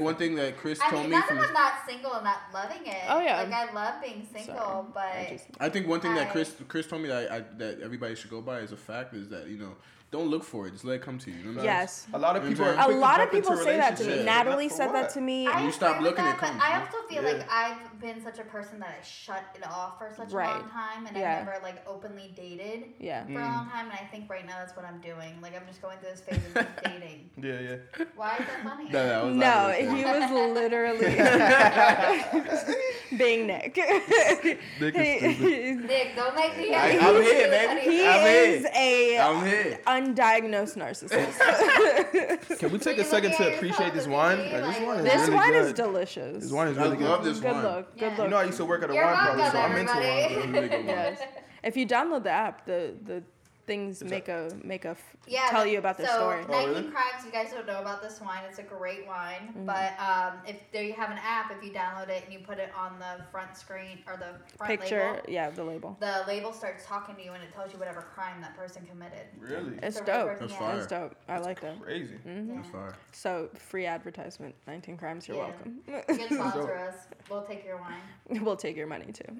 one thing that Chris told me. I'm not single and not loving it. Oh yeah, like I love being single, but I think one thing that Chris told me that everybody should go by as a fact is that, you know, Don't look for it. Just let it come to you. You know, yes. A lot of people say that to me. Natalie said that to me. You stop looking at it. I also feel like I've been such a person that I shut it off for such a long time, and I never like openly dated for a long time. And I think right now that's what I'm doing. Like I'm just going through this phase of just dating. Yeah. Why is that funny? No, he was literally being Nick. Nick is stupid. Nick, don't make me. I'm here, baby. He is undiagnosed narcissist. Can we take a second to appreciate this wine? This wine is delicious. This wine is really good. I love this wine. Good look. You know I used to work at a wine parlor, so I'm into wine. Really good wine. Yes. If you download the app, the things tell you about the story. 19 Crimes, you guys don't know about this wine. It's a great wine, but if there you have an app, if you download it and you put it on the front screen or the front picture, the label. The label starts talking to you and it tells you whatever crime that person committed. Really? It's dope. That's dope. I like that. Crazy. Mm-hmm. Yeah. That's fire. So free advertisement. 19 Crimes. You're welcome. You can sponsor us. We'll take your wine. We'll take your money too.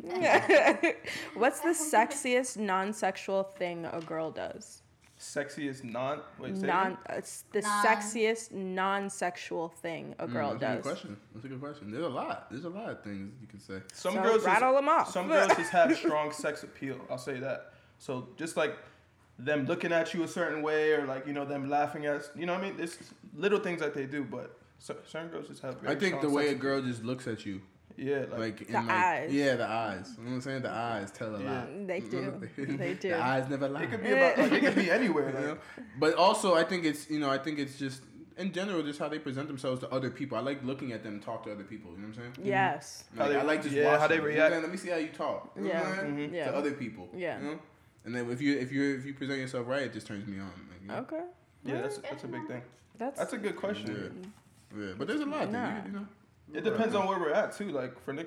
What's the sexiest non-sexual thing a girl does? Sexiest non-sexual thing a girl does. That's a good question. There's a lot of things you can say. Some girls just have strong sex appeal, I'll say that. So just like them looking at you a certain way, or like, you know, them laughing at us, you know what I mean? It's little things that they do, but certain girls just have very strong sex appeal. I think the way a girl just looks at you. Yeah, like the eyes. Yeah, the eyes. You know what I'm saying? The eyes tell a lot. They do. The eyes never lie. It could be about, like, it could be anywhere. You know? But also, I think it's just in general, just how they present themselves to other people. I like looking at them and talk to other people. You know what I'm saying? Yes. Mm-hmm. I like just watching how they react. Let me see how you talk. You know what I'm saying? To other people. Yeah. You know? And then if you present yourself right, it just turns me on. Like, you know? Okay. Yeah, that's a big thing. That's a good question. Yeah, but there's a lot. You know. It depends on where we're at too. Like for Nick,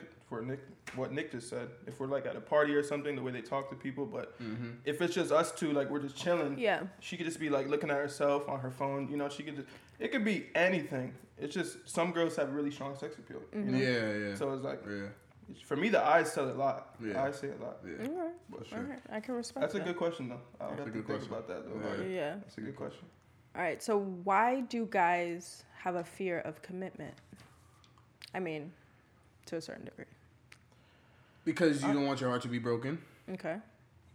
what Nick just said. If we're like at a party or something, the way they talk to people. But if it's just us two, like we're just chilling. Yeah. She could just be like looking at herself on her phone. You know, it could be anything. It's just some girls have really strong sex appeal. Mm-hmm. You know? Yeah. So it's like, for me, the eyes tell a lot. Yeah. The eyes say a lot. Yeah. All right. I can respect. That's a good question though. I'll have to think about that though. Yeah. That's a good question. All right. So why do guys have a fear of commitment? I mean, to a certain degree. Because you don't want your heart to be broken. Okay.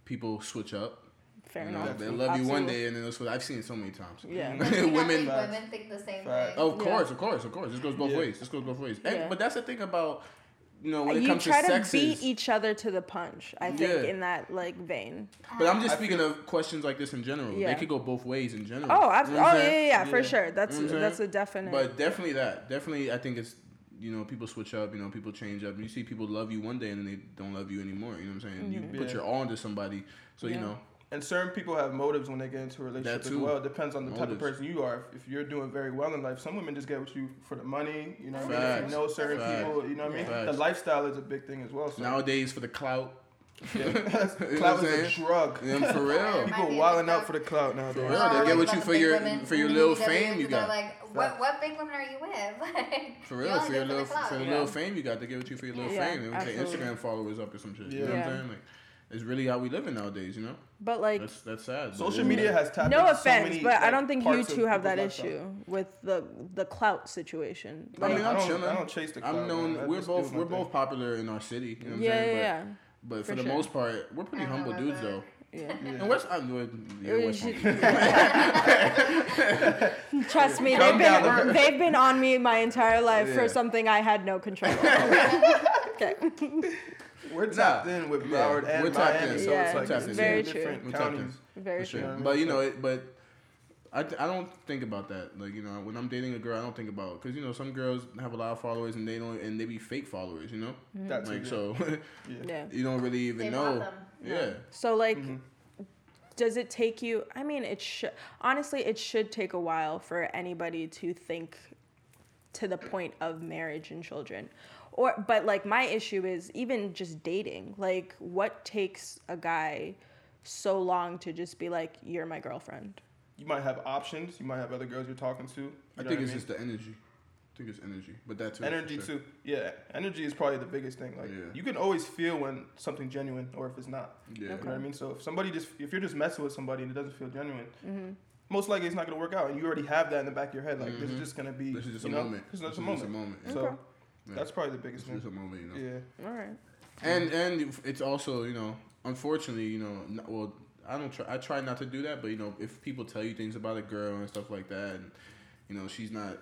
People switch up. Fair enough. They'll love you one day and then they'll switch. I've seen it so many times. Yeah. Women think the same way. Of course. This goes both ways. Yeah. But that's the thing about, you know, when it comes to sex. You try to beat each other to the punch, I think, in that, like, vein. But I'm just speaking of questions like this in general. Yeah. They could go both ways in general. Oh, absolutely. For sure. That's a definite. But definitely that. Definitely, I think it's... You know, people switch up, you know, people change up. And you see people love you one day and then they don't love you anymore. You know what I'm saying? Mm-hmm. You put your all into somebody. So, you know. And certain people have motives when they get into a relationship as well. It depends on the type of person you are. If you're doing very well in life, some women just get with you for the money. You know what I mean? If you know certain people, you know what I mean? Facts. The lifestyle is a big thing as well. So. Nowadays, for the clout. Yeah. Clout is a drug. Yeah, for real. People wilding out for the clout nowadays. For real, they get with you for your little fame you got. Like, what big women are you with? For real, for your little fame you got. They get with you for your little fame. They would take Instagram followers up or some shit. Yeah. You know what I'm saying? Like, it's really how we living nowadays, you know. But like, that's sad. Social media has tapped into so many, but I don't think you two have that issue with the clout situation. I mean, I don't chase the clout. I'm known. We're both popular in our city. You know what I'm saying? Yeah. But for the most part, we're pretty humble dudes, though. Yeah. And trust me, they've been on me my entire life for something I had no control over. Okay. We're tapped in with Broward and Miami, so it's like very true. We're tapped in. Very true. But you know, I don't think about that. Like, you know, when I'm dating a girl, I don't think about it. Because, you know, some girls have a lot of followers and they be fake followers, you know? Mm-hmm. That's like, so you don't really even know. Yeah. So, like, does it take you... I mean, it should take a while for anybody to think to the point of marriage and children. But, like, my issue is even just dating. Like, what takes a guy so long to just be like, you're my girlfriend? You might have options. You might have other girls you're talking to. I think it's just the energy. I think it's energy, but that too. Energy too. Yeah, energy is probably the biggest thing. Like you can always feel when something's genuine or if it's not. Yeah. You know what I mean? So if somebody just, if you're just messing with somebody and it doesn't feel genuine, most likely it's not gonna work out. And you already have that in the back of your head. Like this is just gonna be. This is just a moment. This is just a moment. So that's probably the biggest thing. Just a moment, you know. Yeah. All right. And it's also, you know, unfortunately, you know, well, I don't try. I try not to do that, but you know, if people tell you things about a girl and stuff like that, and you know, she's not.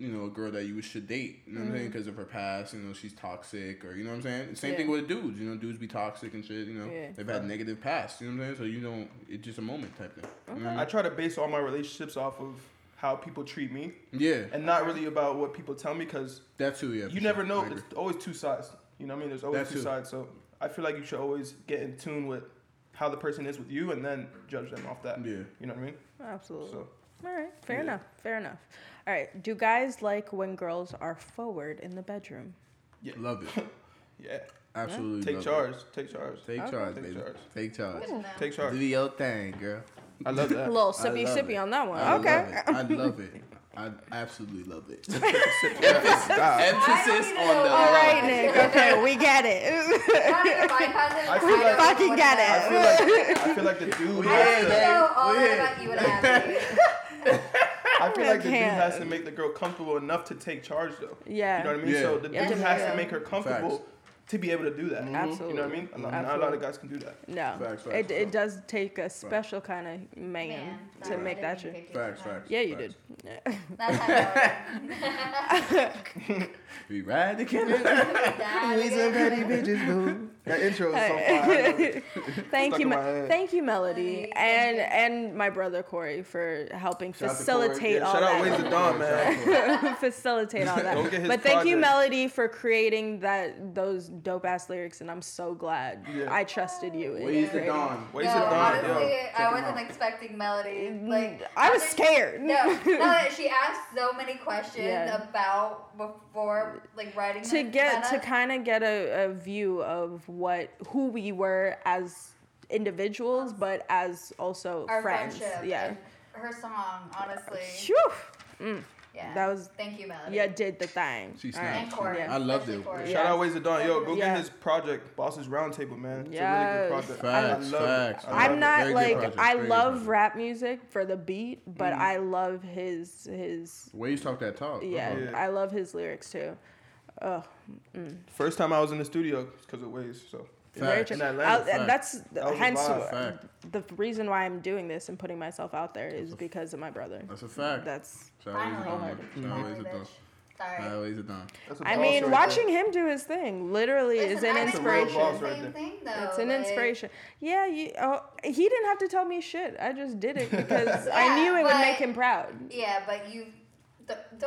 You know, a girl that you should date, you know what I'm saying? Because of her past, you know, she's toxic or, you know what I'm saying? Same thing with dudes, you know, dudes be toxic and shit, you know, they've had negative past, you know what I'm saying? So you don't, it's just a moment type thing. You know what I mean? I try to base all my relationships off of how people treat me. Yeah. And not really about what people tell me because you never know. There's always two sides, you know what I mean? There's always two sides. So I feel like you should always get in tune with how the person is with you and then judge them off that. Yeah. You know what I mean? Absolutely. So. All right. Fair enough. Fair enough. All right. Do guys like when girls are forward in the bedroom? Yeah. Love it. Absolutely. Take charge. Take charge. Take charge, baby. Take charge. Take charge. Do your thing, girl. I love that. A little sippy on that one. Okay. I love it. I absolutely love it. Emphasis on the. All right, Nick. Okay, we get it. I feel like I feel like the dude. I feel like the dude has to make the girl comfortable enough to take charge, though. Yeah. You know what I mean? Yeah. So the dude has to make her comfortable to be able to do that. Absolutely. You know what I mean? Not a lot of guys can do that. No. Facts. It does take a special kind of man to make that true. Facts. Yeah, you did. We ride together. We some pretty bitches, boo. That intro is so fun. Thank you, Melody, and my brother Corey for helping facilitate all that. Shout out to Don, man. Facilitate all that. But thank you, Melody, for creating those dope ass lyrics, and I'm so glad I trusted you. Ways to Don. Ways to Don. I wasn't expecting Melody. Like I was scared. No, she asked so many questions about before like writing to kind of get a view of. Who we were as individuals, but as also our friends. Yeah, her song, honestly. Yeah, that was. Thank you, Melody. Yeah, did the thing. She's nice. I loved it. Shout out Ways of Dawn. Yo, go get his project, Boss's Roundtable, man. It's a really good project. I love it. I'm not like I love rap music for the beat, but I love his Ways talk that talk. Yeah, I love his lyrics too. First time I was in the studio because of Waze, so in Atlanta. That's hence the reason why I'm doing this and putting myself out there is because of my brother. That's a fact. That's wholehearted. I mean, watching him do his thing literally is an inspiration. It's an inspiration. Yeah, he didn't have to tell me shit. I just did it because I knew it would make him proud. Yeah, but you.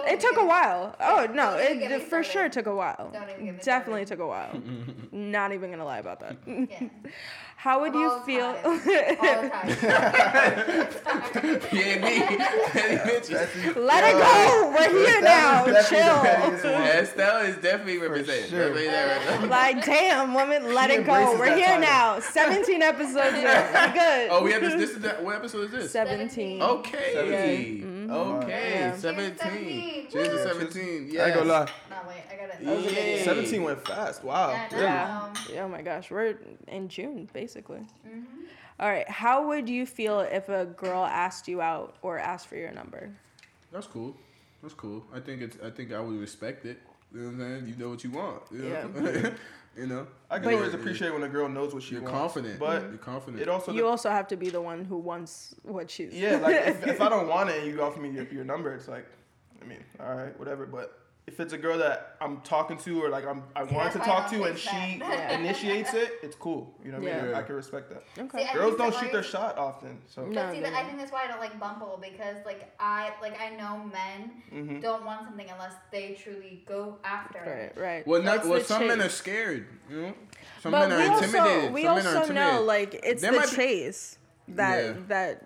It took a while. Oh, no. It for sure took a while. Definitely took a while. Not even going to lie about that. Yeah. How would you feel? All the time. Let it go. We're here now. Chill. Estelle is definitely represented. Sure. Like, damn, woman, let it go. We're here now. 17 episodes in. We're good. Oh, we have this. What episode is this? 17. Okay. 17. Okay, yeah. 17. Cheers to 17. Yeah. I ain't gonna lie. No, wait, I got it. That was 17 went fast. Wow. Yeah. Oh my gosh, we're in June basically. Mm-hmm. All right. How would you feel if a girl asked you out or asked for your number? That's cool. That's cool. I think I would respect it. You know what I'm saying? You know what you want. You know? Yeah. You know, I can always appreciate when a girl knows what she wants. You're confident. It also also have to be the one who wants what she's. Yeah, like if I don't want it and you offer me your number, it's like, I mean, all right, whatever. But if it's a girl that I'm talking to or like I want to talk to and she initiates it, it's cool. You know what I mean? I can respect that. Okay. See, girls don't shoot their shot often, so. No, I think that's why I don't like Bumble because I know men don't want something unless they truly go after it. Right. Well, some men are scared. You know, some men are intimidated. Know like it's there the chase. That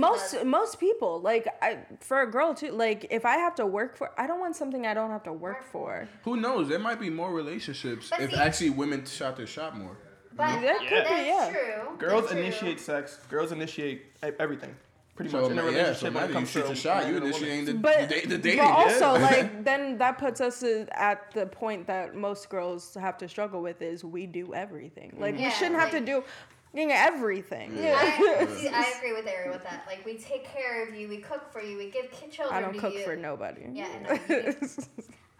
most people like for a girl too, like if I have to work for, I don't want something I don't have to work for. Who knows? There might be more relationships if women shot their shot more. But that could be true. Girls initiate sex. Girls initiate everything. pretty much in a relationship. When it comes to shot, you did shit ain't the dating. But also, like, then that puts us at the point that most girls have to struggle with is we do everything. Like, we shouldn't have to do everything. Yeah. I agree with Ari with that. Like, we take care of you, we cook for you, we give children to you. I don't cook for nobody. Yeah, no,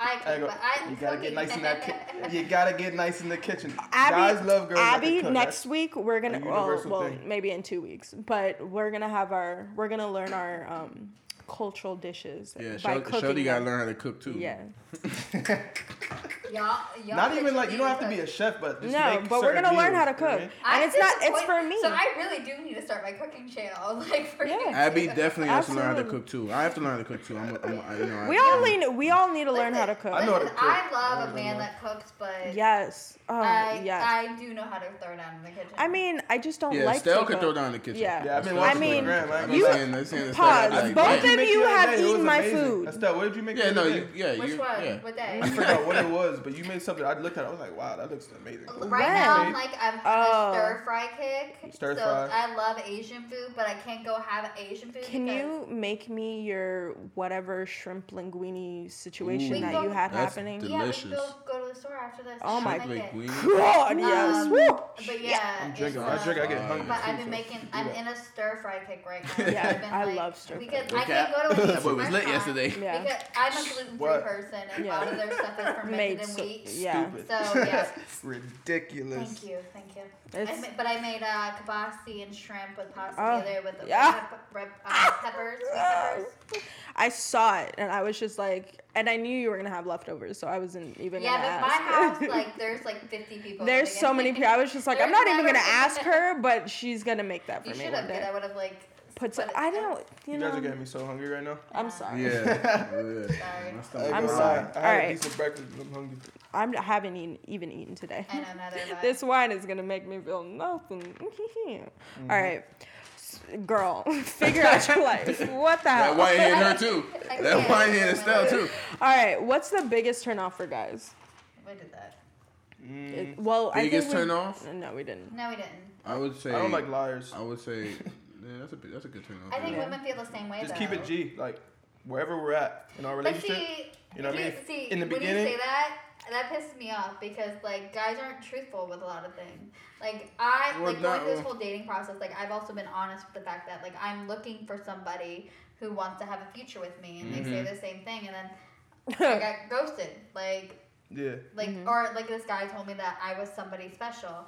I gotta get nice in that kitchen. You gotta get nice in the kitchen. Abby, guys love girls. Abby, that cook. Next week we're gonna. Well, maybe in 2 weeks, but we're gonna have our. We're gonna learn our cultural dishes. Yeah, Shelly gotta learn how to cook too. Yeah. Y'all not even like you don't have to be a chef, but just no. But we're gonna learn how to cook, and it's not. It's for me. So I really do need to start my cooking channel. Like for Abby definitely has to learn how to cook too. I have to learn how to cook too. We all need to learn how to cook. I know how to cook. I love a man that cooks, but yes, I do know how to throw down in the kitchen. I mean, I just don't like. Estelle could throw down in the kitchen. Yeah, I've been watching Instagram. Pause. Both of you have eaten my food. Estelle, what did you make? Yeah, no, yeah, which one? What day? I forgot what it was. But you made something. I looked at it. I was like, wow, that looks amazing. Right now, I'm like, I'm on a stir-fry kick. Stir-fry. So I love Asian food, but I can't go have Asian food. Can you make me your whatever shrimp linguine situation that you had happening? Delicious. Yeah, we go to the store after this. Oh, my God. Yes. But yeah. I get hungry. But I've been making, I'm in a stir-fry kick right now. Yeah, I love stir-fry. I can't go to a That boy was lit yesterday. Because I'm a gluten-free person, and all of their stuff is fermented. Stupid. So, ridiculous. Thank you. I made kibasi and shrimp with pasta together with peppers. I saw it and I was just like, and I knew you were gonna have leftovers, so I wasn't even gonna ask. Yeah, but my house, like, there's like 50 people. There's so many people. I was just like, I'm not even gonna ask her, but she's gonna make that for me one day. I would have like. You guys are getting me so hungry right now. I'm sorry. Yeah. Sorry. I'm sorry. All right. I had a decent breakfast, but I'm hungry. I haven't even eaten today. I know, neither have I. This wine is going to make me feel nothing. Mm-hmm. All right. Girl, figure out your life. What the hell? That wine in her too. That wine in Estelle too. All right. What's the biggest turnoff for guys? What is that? Biggest turnoff? No, we didn't. I don't like liars. I would say... Yeah, that's a good turn off. I think women feel the same way, just though. Just keep it G, like, wherever we're at in our relationship. You know what I mean? In the beginning. When you say that, that pisses me off because, like, guys aren't truthful with a lot of things. Like, going through this whole dating process, like, I've also been honest with the fact that, like, I'm looking for somebody who wants to have a future with me, and they say the same thing, and then I got ghosted. Like, yeah. Like, or, like, this guy told me that I was somebody special.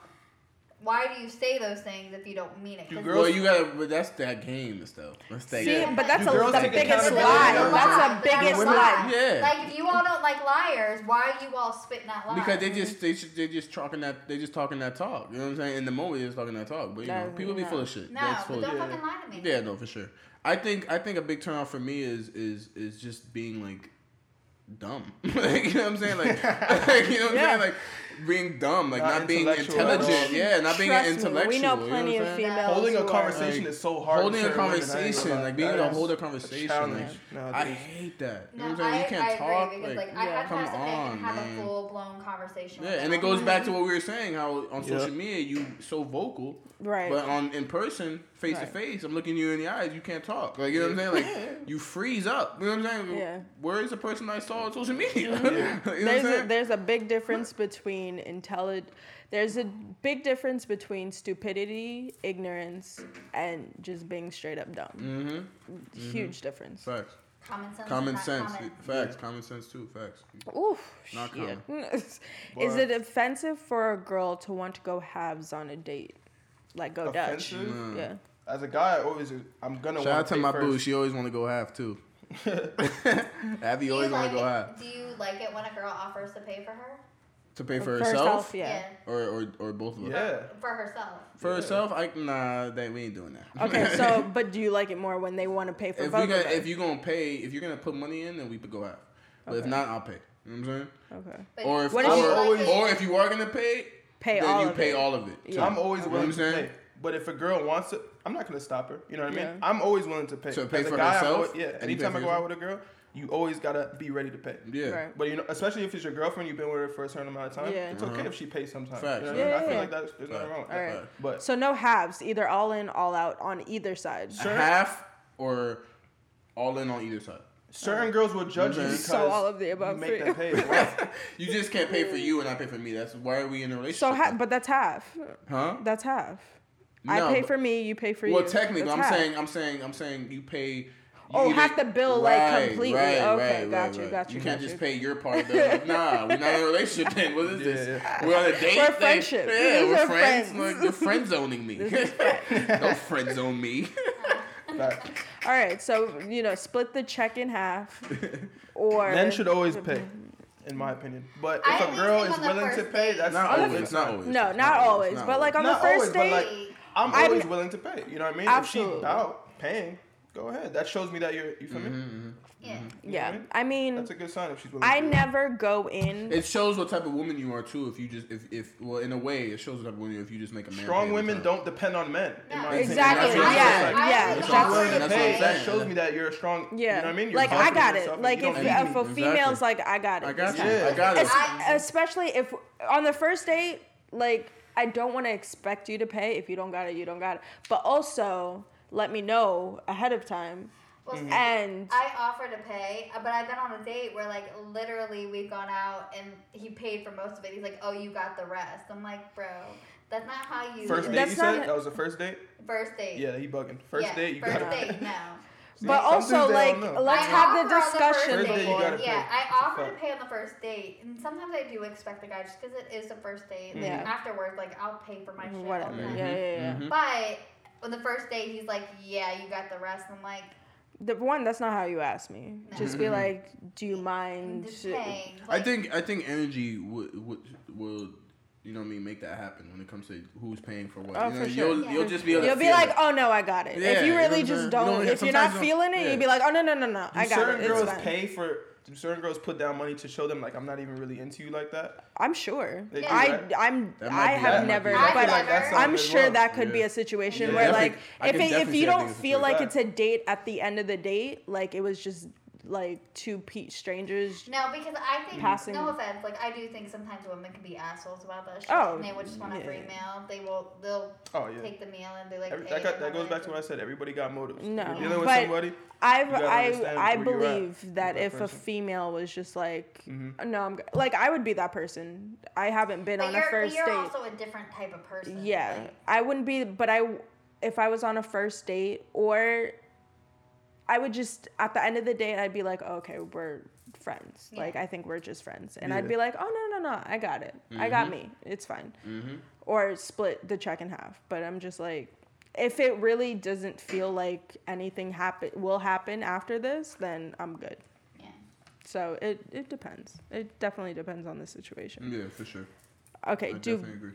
Why do you say those things if you don't mean it? But that's that game and stuff. But that's the biggest lie. That's the biggest lie. Yeah. Like, if you all don't like liars, why are you all spitting that lie? Because they just talking that talk. You know what I'm saying? In the moment, they're just talking that talk. But people be full of shit. No, but don't fucking lie to me. Yeah, no, for sure. I think a big turnoff for me is just being like dumb. Like, you know what I'm saying? Like you know what I'm saying? Like. Being dumb, like not being intelligent, not being intellectual. We know plenty of females. Holding a conversation is so hard. Holding a conversation, like being able to hold a conversation, I hate that. No, you can't talk. Like, come on, have a full blown conversation. Yeah, and it goes back to what we were saying. How on social media you so vocal, right? But in person, face to face, I'm looking you in the eyes. You can't talk. Like, you know what I'm saying? Like, you freeze up. You know what I'm saying? Yeah. Where is the person I saw on social media? There's a big difference between. There's a big difference between stupidity, ignorance, and just being straight up dumb. Mm-hmm. Huge difference. Facts. Common sense. Facts. Common sense too. Facts. Oof. Not common. Is it offensive for a girl to want to go halves on a date, like go offensive? Dutch? No. Yeah. As a guy, I'm gonna. Shout out to my boo. She always want to go half too. Abby always want to go half. Do you like it when a girl offers to pay for her? To pay for herself? Yeah. Or both of us? Yeah. For herself. We ain't doing that. Okay, but do you like it more when they want to pay for both of us? If you're going to put money in, then we could go out. But if not, I'll pay. You know what I'm saying? Okay. But if you are going to pay then all you pay all of it. Yeah. I'm always willing to pay. But if a girl wants it, I'm not going to stop her. You know what I mean? I'm always willing to pay. So pay for herself? Yeah. Anytime I go out with a girl... You always gotta be ready to pay. Yeah. Right. But especially if it's your girlfriend, you've been with her for a certain amount of time. Yeah. It's okay if she pays sometimes. Facts. You know I feel like that. There's nothing wrong with that. Right. But so no halves, either all in, all out on either side. Sure. Half or all in on either side. Certain girls will judge you because so all of the above you make them pay. Right? You just can't pay for you and not pay for me. That's why are we in a relationship? So, but that's half. Huh? That's half. No, I pay for me. You pay for you. Well, technically, that's I'm saying, you pay. Oh, half the bill, right, like completely. Right, okay, right, got you. You can't just pay your part of the nah, we're not in a relationship thing. What is this? Yeah. We're on a date. We're thing. Friendship. Yeah, these we're friends. Like, you're friend zoning me. Don't friend zone me. All right, so split the check in half. Or men should always pay, in my opinion. But if a girl is willing to pay, that's not always. It's not always. No, not always. But like on the first date, I'm always willing to pay. You know what I mean? Absolutely. If she's out paying, go ahead. That shows me that you feel me? Yeah. Yeah. I mean, that's a good sign if she's willing to pay. I never go in. It shows what type of woman you are too. If you just in a way, it shows what type of woman you are if you just make a man. Strong women don't depend on men. No. Exactly. Yeah. That's that shows me that you're a strong. Yeah. You know what I mean? You're like I got it. Like if a female's like I got it. I got it. Especially if on the first date, like I don't want to expect you to pay. If you don't got it, you don't got it. But also, let me know ahead of time. Well, and I offer to pay, but I've been on a date where, like, literally we've gone out and he paid for most of it. He's like, oh, you got the rest. I'm like, bro, that's not how you... First date, that's you said? That was the first date? First date. Yeah, he bugging. First date, you got it. No. See, but also, like, let's have the discussion. I offer to pay on the first date. And sometimes I do expect the guy, just because it is the first date. Mm-hmm. Like, afterwards, like, I'll pay for my shit. Whatever. Yeah. Mm-hmm. But... on the first date, he's like, yeah, you got the rest. I'm like... that's not how you asked me. No. Just be like, do you mind... like, I think energy will, you know what I mean, make that happen when it comes to who's paying for what. Oh, you know, for sure. You'll just be able to You'll be like, it. Oh, no, I got it. Yeah, if you really if you're not feeling it, you'll be like, oh, no, I got it. Do certain girls put down money to show them, like, I'm not even really into you like that? I'm sure. Yeah. I'm sure that could be a situation where, like, if you don't feel like it's a date at the end of the date, like, it was just, like, two strangers. No, because I think, no offense, like, I do think sometimes women can be assholes about that shit. Oh, and they would just want a free meal. They'll take the meal and be like, that goes back to what I said. Everybody got motives. No. You're dealing with somebody... I believe that if a female was just like, no, I'm like, I would be that person. I haven't been on a first date. But you're also a different type of person. Yeah, right? I wouldn't be, but if I was on a first date, or I would just at the end of the date, I'd be like, oh, okay, we're friends. Yeah. Like I think we're just friends, and I'd be like, oh no, I got it. I got me. It's fine. Mm-hmm. Or split the check in half. But I'm just like. If it really doesn't feel like anything will happen after this, then I'm good. Yeah. So it depends. It definitely depends on the situation. Yeah, for sure. Okay. I definitely agree.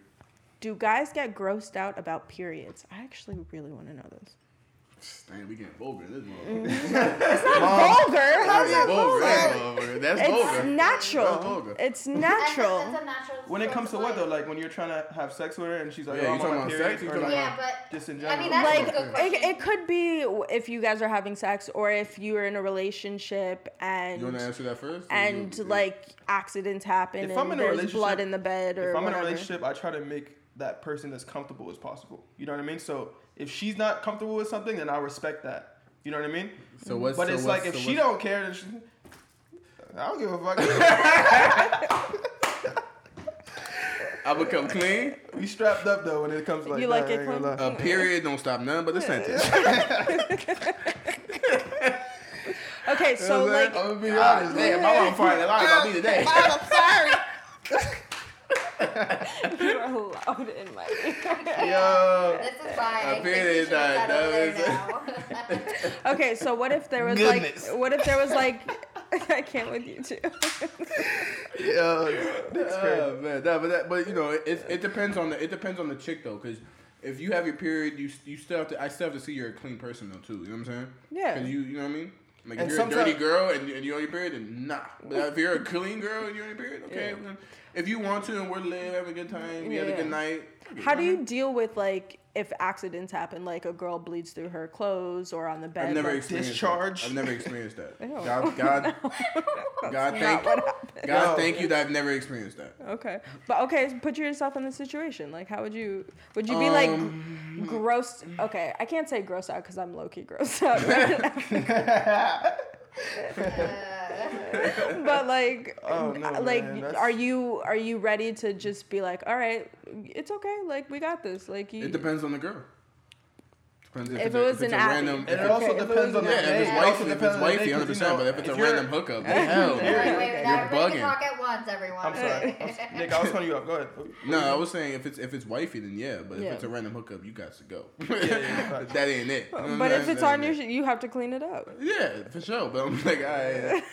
Do guys get grossed out about periods? I actually really want to know this. Damn, we get vulgar. This motherfucker. It's not vulgar. How's that vulgar? That's vulgar. It's natural. It's natural. It's a natural. When it comes to what though, like when you're trying to have sex with her and she's like, "Yeah, oh, you talking about sex?" Just in general. I mean, that's like a good question. It could be if you guys are having sex or if you're in a relationship and. You want to answer that first? And accidents happen and there's blood in the bed or. If I'm in a relationship, I try to make that person as comfortable as possible. You know what I mean? So. If she's not comfortable with something, then I respect that. You know what I mean? She don't care, then I don't give a fuck. I become clean. We strapped up though when it comes like you that. You like it clean? A period don't stop none but a sentence. Okay, so like I'm gonna be honest. Damn, my mom probably lied about me today. Mom, I'm sorry. You are loud in my ear. Yo. This is why Okay, so what if there was I can't with you too. Yo, that's crazy. Man. But you know, it depends on the chick though, because if you have your period, you still have to see you're a clean person though too. You know what I'm saying? Yeah. Because you know what I mean. Like if you're a dirty girl and you're on your period, then nah. But if you're a clean girl and you're on your period, okay. Yeah. If you want to and we're live, have a good time, we had a good night. How do you deal with, like, if accidents happen, like a girl bleeds through her clothes or on the bed? I've never experienced that. God, thank you that I've never experienced that. Okay. But, okay, put yourself in the situation. Like, how would you be, like, grossed? Okay, I can't say gross out because I'm low-key grossed out. But like, are you ready to just be like, all right, it's okay, like we got this. Like it depends on the girl. Depends if it's a random. It also depends on the day. If it's wifey, 100%. But if it's a random hookup, you're bugging. We talk at once, everyone. I'm sorry, Nick. I was calling you up. Go ahead. No, I was saying if it's wifey, then yeah. But if it's a random hookup, you got to go. That ain't it. But if it's on your shit, you have to clean it up. Yeah, for sure. But I'm like, I.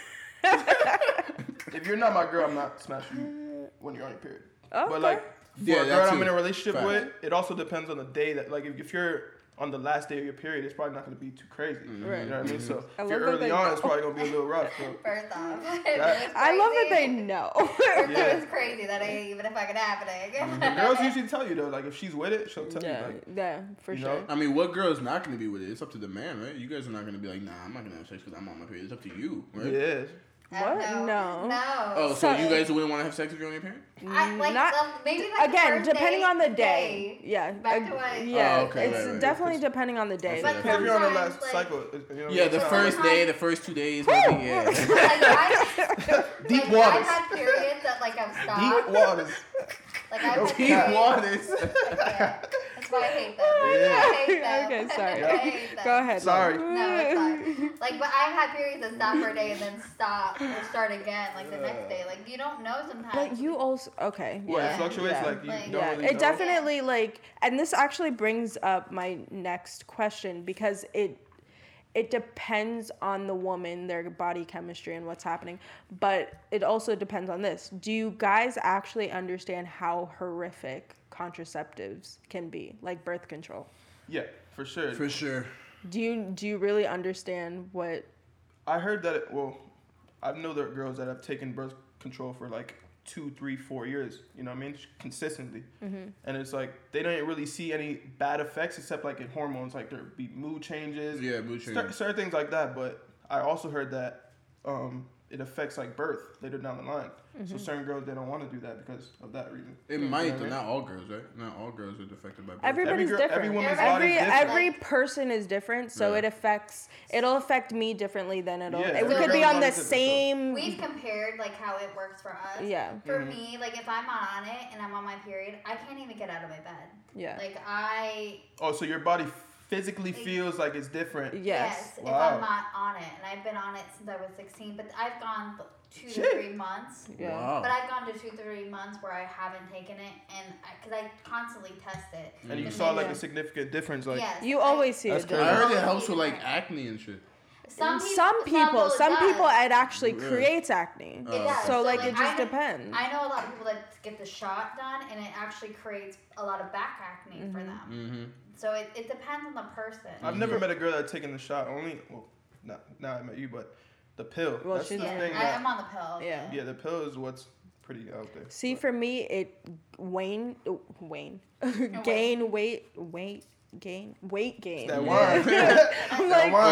If you're not my girl, I'm not smashing you when you're on your period. But like, for a girl I'm in a relationship with, it also depends on the day that, like, if you're on the last day of your period, it's probably not going to be too crazy. Mm-hmm. Right. You know what I mean? So if you're early on, it's probably going to be a little rough. So. First off, I love that they know. It's crazy that ain't even fucking happening. The girls usually tell you, though. Like, if she's with it, she'll tell you. Like, yeah, for sure. Know? I mean, what girl is not going to be with it? It's up to the man, right? You guys are not going to be like, nah, I'm not going to have sex because I'm on my period. It's up to you, right? Yeah. What? No. Oh, so you guys wouldn't want to have sex if you're on your period? Maybe depending on the day. Yeah. Back to what? Yeah. Oh, okay, it's definitely depending on the day. Because if you're on the last cycle. The first 2 days. Maybe, yeah. Deep waters. I've had periods that I've stopped. Deep waters. That's why I hate them. Sorry. No, it's fine. But I've had periods that stop for a day and then stop and start again, the next day. Like, you don't know sometimes. But you also, okay. Yeah. Well, it fluctuates, you don't really know. It definitely, and this actually brings up my next question because it depends on the woman, their body chemistry, and what's happening. But it also depends on this. Do you guys actually understand how horrific contraceptives can be, like birth control? Yeah, for sure. For sure. Do you really understand what? I heard that. I know there are girls that have taken birth control for 2, 3, 4 years. You know what I mean? Consistently. Mm-hmm. And it's they don't really see any bad effects except in hormones, there be mood changes. Yeah, mood changes. Certain things like that. But I also heard that it affects birth later down the line. Mm-hmm. So certain girls, they don't want to do that because of that reason. It might, but not all girls, right? Not all girls are affected by birth. Everybody's different. Every woman's body is different. Every person is different, so it affects. It'll affect me differently than it'll. Yeah. It could be on the same. We've compared how it works for us. Yeah. For me, if I'm on it and I'm on my period, I can't even get out of my bed. Yeah. Oh, so your body physically feels it's different. Yes. Wow. If I'm not on it, and I've been on it since I was 16, but I've gone 2 to 3 months. Yeah. Wow. But I've gone to 2 to 3 months where I haven't taken it, and because I constantly test it. And you saw a significant difference, yes, you always see it. I heard it helps with acne and shit. Some people, it actually creates acne. It does. So it just depends. I know a lot of people that get the shot done, and it actually creates a lot of back acne for them. Mm-hmm. So it depends on the person. I've never met a girl that's taken the shot. Only, now I met you, but the pill. Well, that's the thing. I'm on the pill. Yeah. Yeah, the pill is what's pretty out there. See, for me, it gain weight. That one. It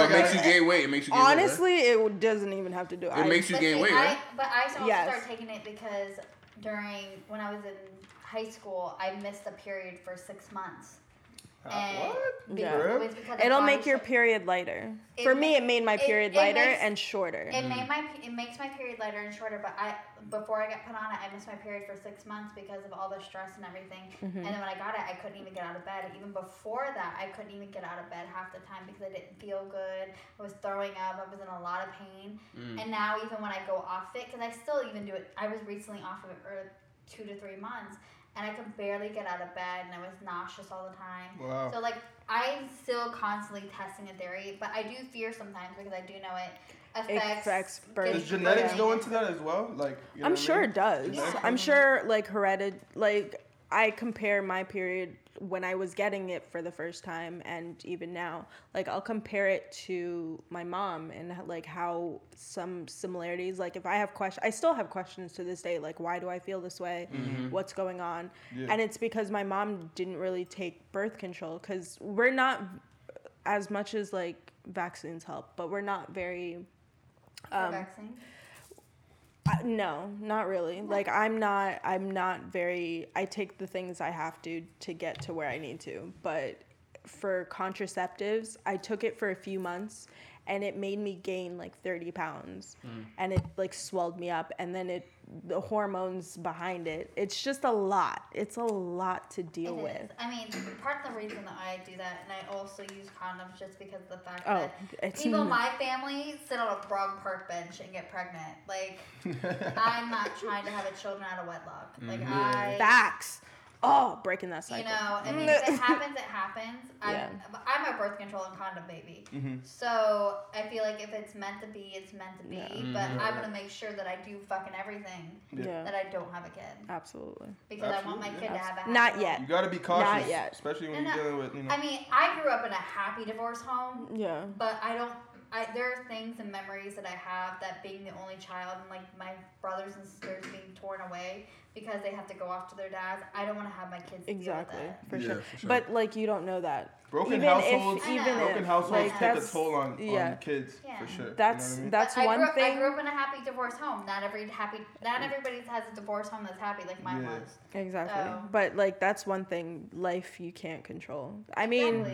makes you gain weight. It makes you gain weight. Honestly, it doesn't even have to do it. It makes you gain weight, right? But I also started taking it because when I was in high school, I missed a period for 6 months. It'll make your period lighter. For me, it made my period lighter and shorter. It makes my period lighter and shorter. But before I got put on it, I missed my period for 6 months because of all the stress and everything. Mm-hmm. And then when I got it, I couldn't even get out of bed. Even before that, I couldn't even get out of bed half the time because I didn't feel good. I was throwing up. I was in a lot of pain. Mm. And now even when I go off it, because I still even do it. I was recently off of it for 2 to 3 months. And I could barely get out of bed, and I was nauseous all the time. Wow. So, I'm still constantly testing a theory, but I do fear sometimes because I do know it affects birth. Does genetics go into that as well? I'm sure it does. I'm sure, heredity, I compare my period when I was getting it for the first time and even now, like, I'll compare it to my mom and, like, how some similarities, like, if I have questions, I still have questions to this day, like, why do I feel this way? Mm-hmm. What's going on? Yeah. And it's because my mom didn't really take birth control, because we're not, as much as, like, vaccines help, but we're not very... vaccine? No, not really. No. Like, I'm not very, I take the things I have to get to where I need to. But for contraceptives, I took it for a few months and it made me gain like 30 pounds and it like swelled me up. And then the hormones behind it, it's just a lot. It's a lot to deal with. I mean, part of the reason that I do that, and I also use condoms just because of the fact that people in my family sit on a wrong park bench and get pregnant. Like, I'm not trying to have a children out of wedlock. Like, mm-hmm. Facts. Oh, breaking that cycle. You know, I mean, if it happens, it happens. Yeah. I'm a birth control and condom baby. Mm-hmm. So I feel like if it's meant to be, it's meant to be. Yeah. Mm-hmm. But I'm going to make sure that I do fucking everything that I don't have a kid. Absolutely. Because I want my kid to have a happy Not yet. Home. You got to be cautious. Not yet. Especially when you're dealing with, you know. I mean, I grew up in a happy divorce home. Yeah. But there are things and memories that I have that being the only child and, like, my brothers and sisters being torn away because they have to go off to their dads. I don't want to have my kids deal with that. For sure. But, like, you don't know that. Broken households like, take a toll on kids, for sure. That's, you know what I mean? That's one thing. I grew up in a happy divorce home. Not everybody has a divorce home that's happy like mine was. Exactly. So. But, like, that's one thing, life you can't control. I mean,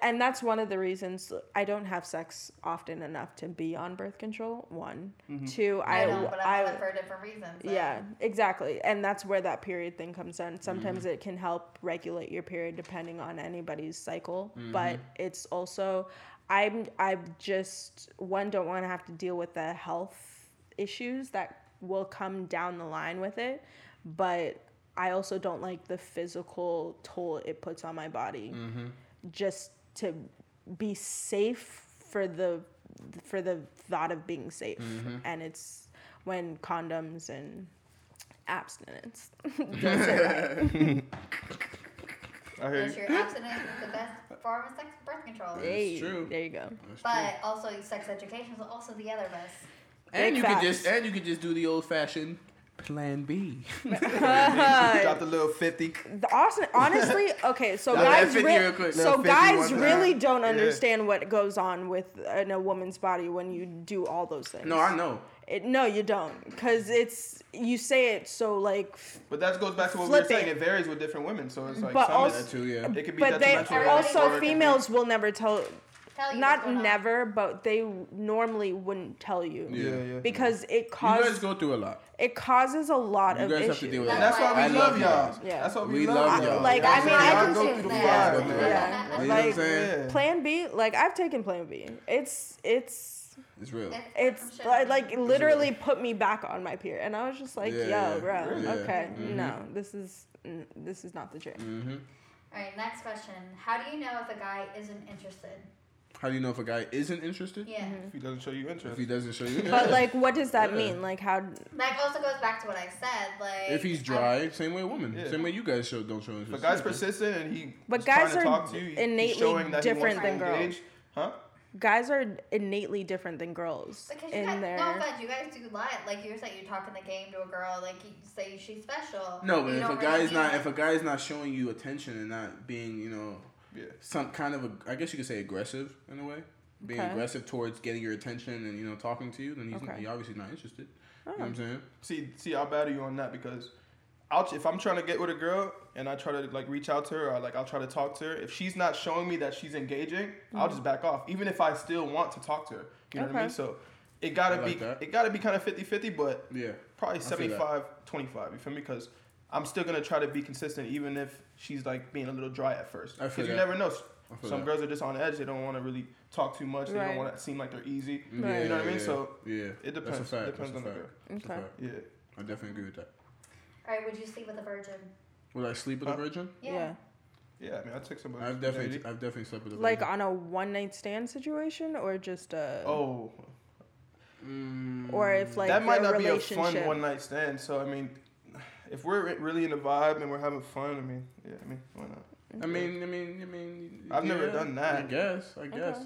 and that's one of the reasons I don't have sex often enough to be on birth control, one. Mm-hmm. Two, I know, but I'm on it for different reasons. So. Yeah, exactly. And that's where that period thing comes in. Sometimes it can help regulate your period depending on anybody's cycle. Mm-hmm. But it's also, I don't want to have to deal with the health issues that will come down the line with it, but I also don't like the physical toll it puts on my body. Mm-hmm. Just to be safe for the thought of being safe, and it's when condoms and abstinence. That's it. Because your abstinence is the best form of sex birth control. It's true. There you go. But also, sex education is also the other best. And you could just do the old-fashioned Plan B. Drop the little 50. Honestly, okay. So guys really don't understand what goes on in a woman's body when you do all those things. No, I know. No, you don't, because you say it so like. But that goes back to what we were saying. It varies with different women, so it's like it could be. But they also females will never tell you. Not never, but they normally wouldn't tell you. Yeah. Because it causes. You guys go through a lot. It causes a lot of issues. You guys have to deal with it. That's why we love y'all. Yeah. That's why we love y'all. Like, I mean, I can go through the fire. Yeah. Like, Plan B. Like, I've taken Plan B. It's real. It's like literally put me back on my period, and I was just like, "Yo, bro, really? Okay, no, this is not the trick." Mm-hmm. All right, next question: how do you know if a guy isn't interested? How do you know if a guy isn't interested? Yeah. Mm-hmm. If he doesn't show you interest. But, like, what does that mean? Like, how... That also goes back to what I said, like... If he's dry, same way a woman. Yeah. Same way you guys don't show interest. But guys persistent and he's trying to talk to you. But guys are innately different than girls. Huh? Guys are innately different than girls. Because you guys do lie. Like, you said, you're talking the game to a girl. Like, you say she's special. No, but if a guy's not showing you attention and not being, you know... Yeah. Some kind of, I guess you could say, aggressive in a way. Being aggressive towards getting your attention and, you know, talking to you, then he's obviously not interested. Oh. You know what I'm saying? See, I'll battle you on that because if I'm trying to get with a girl and I try to, like, reach out to her or, like, I'll try to talk to her, if she's not showing me that she's engaging, I'll just back off, even if I still want to talk to her. You know what I mean? So it gotta be kind of 50-50, but probably 75-25. You feel me? Because I'm still going to try to be consistent even if she's, like, being a little dry at first. Because you never know. Some girls are just on edge. They don't want to really talk too much. They don't want to seem like they're easy. Right. You know what I mean? So it depends. That's a fact. It depends on the girl. Okay. Yeah. I definitely agree with that. All right. Would you sleep with a virgin? Would I sleep with a virgin? Yeah. Yeah. I mean, I took somebody. I've definitely slept with a virgin. Like on a one-night stand situation or just a... Oh. Or if, like, that might not be a fun one-night stand. So, I mean... if we're really in the vibe and we're having fun, I mean, yeah, I mean, why not? I mean. I've never done that. I guess. Okay. You know.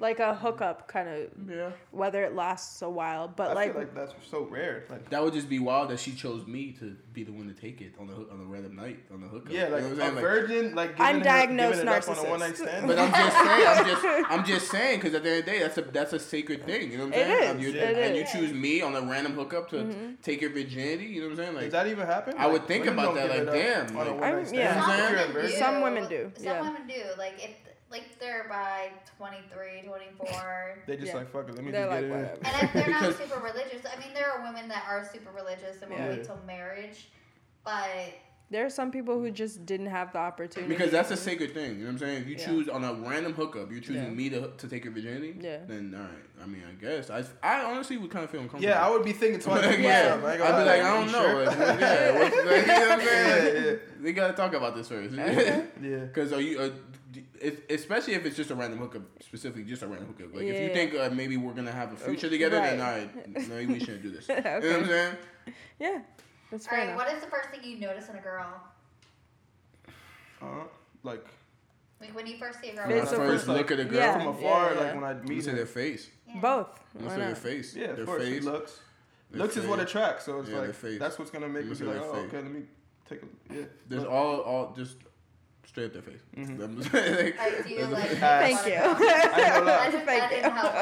Like a hookup kind of. Yeah. Whether it lasts a while, but I feel like that's so rare. Like, that would just be wild that she chose me to be the one to take it on the random night on the hookup. Yeah, like you know a virgin, like undiagnosed narcissist. On a one night stand. But I'm just saying, because at the end of the day, that's a sacred thing. You know what I'm saying? You choose me on a random hookup to take your virginity. You know what I'm saying? Like, does that even happen? I would think about that. Like, damn. On a one night stand. Some women do. Some women do. Like, if they're by 23, 24. They just like, fuck it, let me just get it. And if they're not super religious, I mean, there are women that are super religious and will wait till marriage, but... There are some people who just didn't have the opportunity. Because that's a sacred thing, you know what I'm saying? If you choose on a random hookup, you're choosing me to take your virginity, then all right. I mean, I guess. I honestly would kind of feel uncomfortable. Yeah, I would be thinking twice. I'd be like, I don't know. You know what I'm saying? We got to talk about this first. Yeah. Because are you... especially if it's just a random hookup, specifically just a random hookup. Like, if you think maybe we're going to have a future together, then all right, maybe we shouldn't do this. Okay. You know what I'm saying? Yeah. All right, what is the first thing you notice in a girl? Like when you first see a girl. When I first look at a girl from afar, like when I meet her. Their face. Yeah. Both. Look at their face. Yeah, their course. Face. Looks is what attracts, so it's like, that's what's going to make me like, oh, okay, let me take a, There's all just... Straight up their face. Mm-hmm. Like, thank you. I didn't help.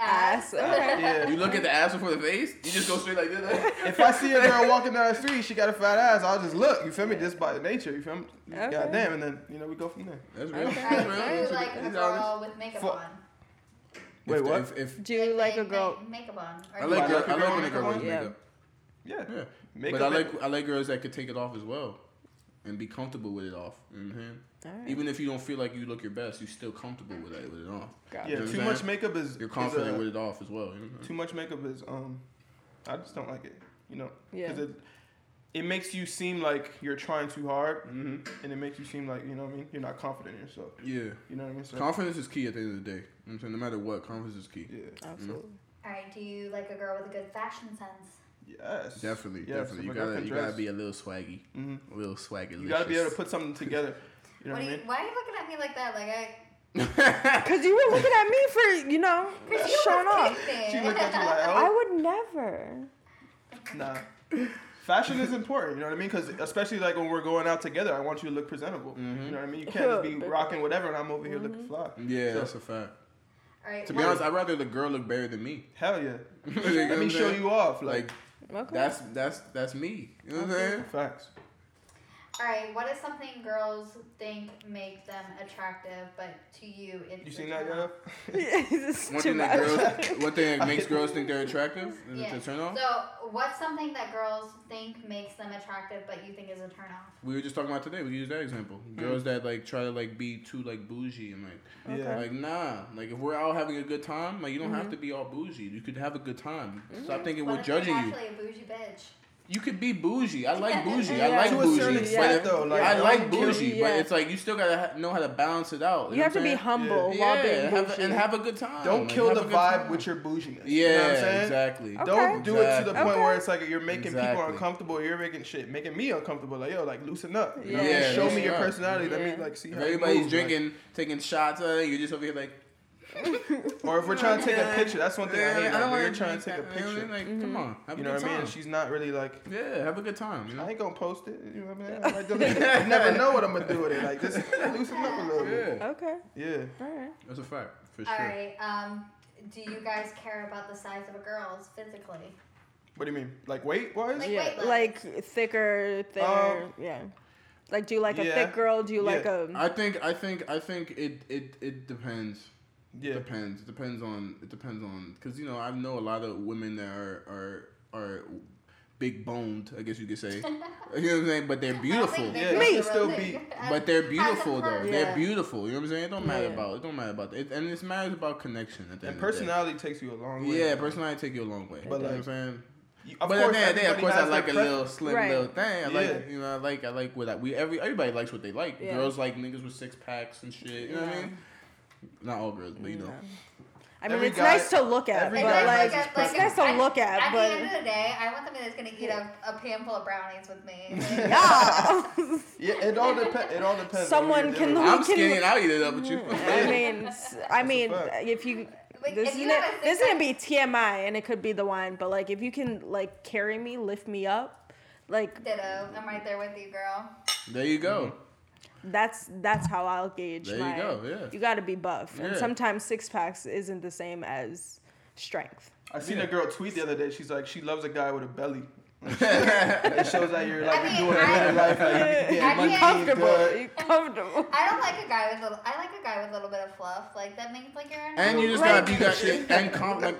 Ass. Okay. Yeah. You look at the ass before the face. You just go straight like this. If I see a girl walking down the street, she got a fat ass. I'll just look. You feel me? Just by nature. You feel me? Okay. Goddamn. And then we go from there. That's real. Okay. Do you like a girl with makeup on? Wait, what? Do you like a girl makeup on? I like when a girl wears makeup. Yeah. But I like girls that could take it off as well. And be comfortable with it off. Mm-hmm. Right. Even if you don't feel like you look your best, you're still comfortable with it off. Gotcha. Yeah, too much makeup is... You're confident with it off as well. You know? Too much makeup is... I just don't like it, you know? Because it makes you seem like you're trying too hard, and it makes you seem like, you know what I mean? You're not confident in yourself. Yeah. You know what I mean? So confidence is key at the end of the day. You know what I'm saying? No matter what, confidence is key. Yeah. Absolutely. Mm-hmm. All right, do you like a girl with a good fashion sense? Yes. Definitely. You gotta be a little swaggy. Mm-hmm. A little swaggy. You gotta be able to put something together. You know what I mean? Why are you looking at me like that? Like because you were looking at me for, you know, showing off. She looked at you like, oh. I would never. Nah. Fashion is important, you know what I mean? Because especially like when we're going out together, I want you to look presentable. Mm-hmm. You know what I mean? You can't just be rocking whatever and I'm over here looking fly. Yeah, so, that's a fact. All right, to be honest, I'd rather the girl look better than me. Hell yeah. Let me show you off. Like okay. That's me. You know what I'm saying? Facts. All right. What is something girls think makes them attractive, but to you, it's... You seen that, girl? One thing that makes girls think they're attractive is a turn off. So, what's something that girls think makes them attractive, but you think is a turn off? We were just talking about today. We used that example. Girls that like try to like be too like bougie and like, like nah. Like if we're out having a good time, like you don't have to be all bougie. You could have a good time. Stop thinking we're judging you. Actually, a bougie bitch. You could be bougie. I like bougie. I like bougie. I like bougie, but it's like you still gotta know how to balance it out. You have to be humble while being bougie and have a good time. Don't kill the vibe with your bouginess. Yeah, you know what I'm saying? Exactly. Don't do it to the point where it's like you're making people uncomfortable. You're making me uncomfortable. Like yo, like loosen up. You know? Yeah. Show me your personality. Let me like see how everybody's drinking, taking shots. You're just over here like. Or if we're trying to take a picture, that's one thing I hate. Like, we're trying to take a picture. Like, come on, have a good time. You know what I mean? And she's not really like, yeah, have a good time. You know? I ain't gonna post it. You know what I mean? Like, I never know what I'm gonna do with it. Like, just loosen up a little bit. Yeah. Okay. Yeah. All right. That's a fact for sure. All right. Do you guys care about the size of a girl's physically? What do you mean? Like weight wise? Like, like thicker, thinner. Like, do you like a thick girl? Do you like a? I think it depends. Yeah. It depends on because you know I know a lot of women that are big boned, I guess you could say. You know what I'm saying? But they're beautiful. But they're beautiful though. Yeah. They're beautiful. You know what I'm saying? It don't matter about that. And it matters about connection. At the end personality of the day. Takes you a long way. Yeah, personality takes you a long way. But you know what I'm saying? Of course, I like a little slim little thing. I like what everybody likes what they like. Yeah. Girls like niggas with six packs and shit. You know what I mean? Not all girls, but you know. I mean, it's nice to look at, but like, it's nice to look at. At the end of the day, I want somebody that's gonna eat a handful of brownies with me. Yeah, it all depends. Someone can. I'm skinny and I'll eat it up with you. I mean, if you. This is gonna be TMI, and it could be the wine, but like, if you can like carry me, lift me up, like. Ditto. I'm right there with you, girl. There you go. That's how I'll gauge. There you go. Yeah. You gotta be buff, and sometimes 6-packs isn't the same as strength. I seen a girl tweet the other day. She's like, she loves a guy with a belly. It shows that you're like doing better life. You're comfortable. You're comfortable. I don't like a guy with I like a guy with a little bit of fluff. Like that makes like your. And you just gotta be that shit. And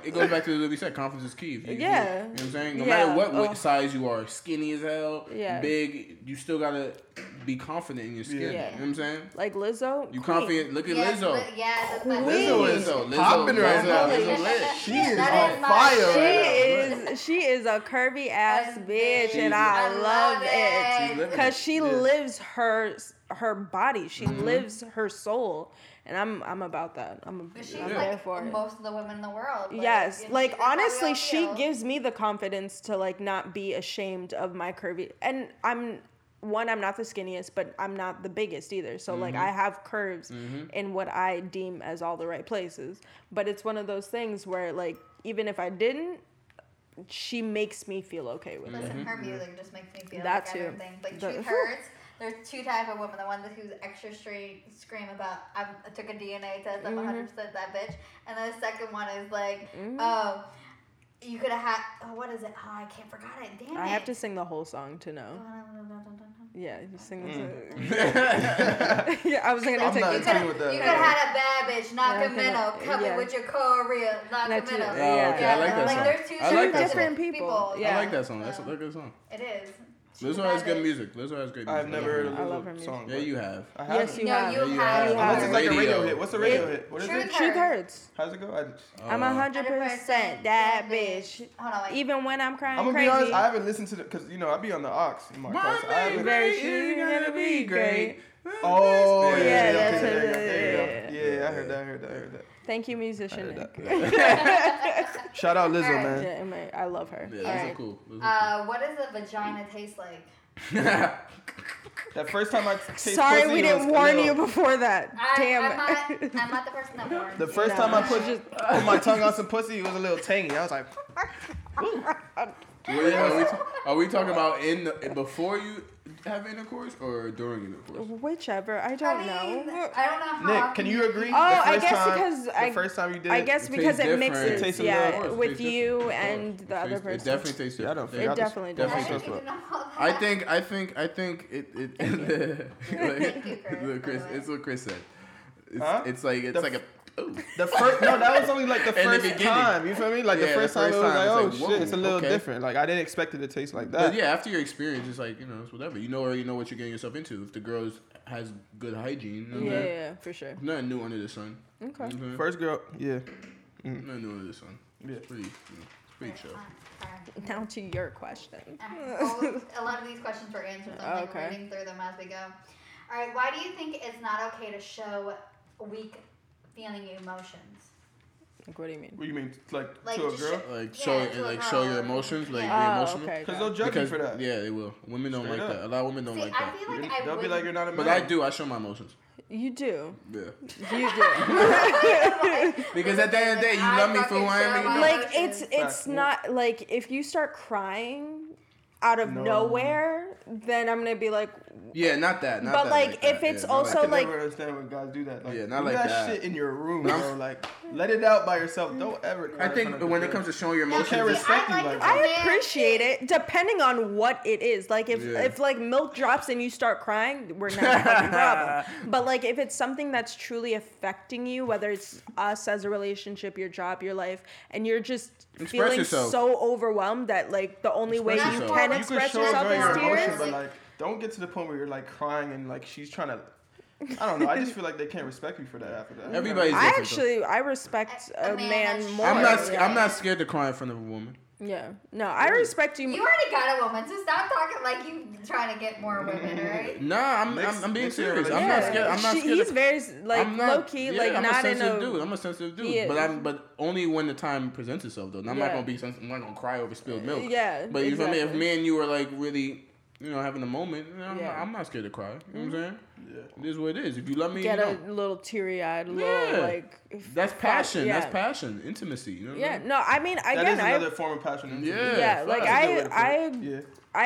it goes back to what we said. Confidence is key. You know what I'm saying? No matter what size you are, skinny as hell, big, you still gotta be confident in your skin. Yeah. You know what I'm saying? Like Lizzo. You confident? Look at Lizzo. Lizzo. Popping right now. Lizzo. She is on fire. She is a curvy ass. Bitch, and I love it because she lives her body. She lives her soul, and I'm about that. I'm there for it. Most of the women in the world. Yes, like honestly, she gives me the confidence to like not be ashamed of my curvy. And I'm not the skinniest, but I'm not the biggest either. So like I have curves in what I deem as all the right places. But it's one of those things where like even if I didn't. She makes me feel okay with it. Listen, her music just makes me feel that like too. Like she hurts. There's two types of women. The one who's extra straight scream about I took a DNA test. I'm 100% that bitch. And then the second one is like, oh, you could have had. Oh, what is it? Oh, I can't forget it. Damn it. I have to sing the whole song to know. Yeah, you sing the song. Yeah, I was gonna take the time with that. You could have had a bad bitch, Nakamino, coming with your career, Nakamino. Yeah, okay, I like that song. There's two different people. Yeah. I like that song. That's a good song. It is. Lizzo has good music. Lizzo has great music. I've never heard a Lizzo song. Yeah, you have. I have. Yes, you have. Unless it's like a radio hit. What's a radio hit? What is it? Truth Hurts. How's it go? I'm 100% that bitch. Hold on, even when I'm crying, I'm crazy. I'm going to be honest. I haven't listened to it because, I be on the aux in my car. Mommy, you're going to be great. Oh, yeah. That's it. Yeah, I heard that. Thank you, musician Nick. Shout out Lizzo, right, man. I love her. Yeah, Lizzo right. Cool. Lizzo cool. What does a vagina taste like? That first time I tasted. Sorry, we didn't warn you before that. Damn. I'm not the person that warned you. The first time I put my tongue on some pussy, it was a little tangy. I was like, ooh. Wait, are we talking about before you have intercourse or during intercourse? Whichever, I don't know. I don't know. How Nick, can you agree? Oh, I guess because it mixes, with you and the other person. It definitely tastes different. It definitely does. I think it. It's what Chris said. It's like a. That was only like the first time. You feel me? Like the first time, it was like, shit, it's a little different. Like I didn't expect it to taste like that. But yeah, after your experience, it's like it's whatever. You know what you're getting yourself into. If the girl has good hygiene, yeah, for sure. Nothing new under the sun. Okay. Mm-hmm. First girl, yeah. Mm. Nothing new under the sun. Yeah, it's pretty. Pretty chill. Now to your question. A lot of these questions were answered. So I'm reading through them as we go. All right. Why do you think it's not okay to show weak? Feeling your emotions. Like, what do you mean? What do you mean? Like to a girl? Show your emotions? Like, be emotional? Okay, because they'll judge you for that. Yeah, they will. Women don't like that. A lot of women don't like that. I feel like they'll be like, you're not a man. But I do. I show my emotions. You do. Yeah. You do. Because at the end of the day, you love me for who I am. Like, it's not, like, if you start crying out of nowhere, then I'm gonna be like, yeah, not that. But like if it's also like, I never understand when guys do that. Like, yeah, not like that shit in your room, bro. Like, let it out by yourself. Don't ever. Cry. I think when it comes to showing your emotions, can't respect you like that. I appreciate it, depending on what it is. Like if like milk drops and you start crying, we're not having a problem. But like if it's something that's truly affecting you, whether it's us as a relationship, your job, your life, and you're just feeling so overwhelmed that like the only way you can express yourself is tears. But like, don't get to the point where you're like crying and like she's trying to. I don't know. I just feel like they can't respect you for that after that. Everybody's different. I respect a man more. I'm not scared to cry in front of a woman. Yeah. No, I respect you. You already got a woman, so stop talking like you trying to get more women, right? No, I'm being serious. Yeah. I'm not scared. He's very like low key, yeah, like I'm not in a sensitive dude. I'm a sensitive dude, but only when the time presents itself though. And I'm not gonna be sensitive. I'm not gonna cry over spilled milk. Yeah. But you feel me? If me and you are like really, you know, having a moment, you know, I'm not scared to cry. You know what I'm saying? Yeah. It is what it is. If you love me, get a little teary-eyed, little like... That's passion. Yeah. That's passion. Intimacy. You know what I mean? No, I mean, again, that is another form of passion. Intimacy. Yeah. Like, I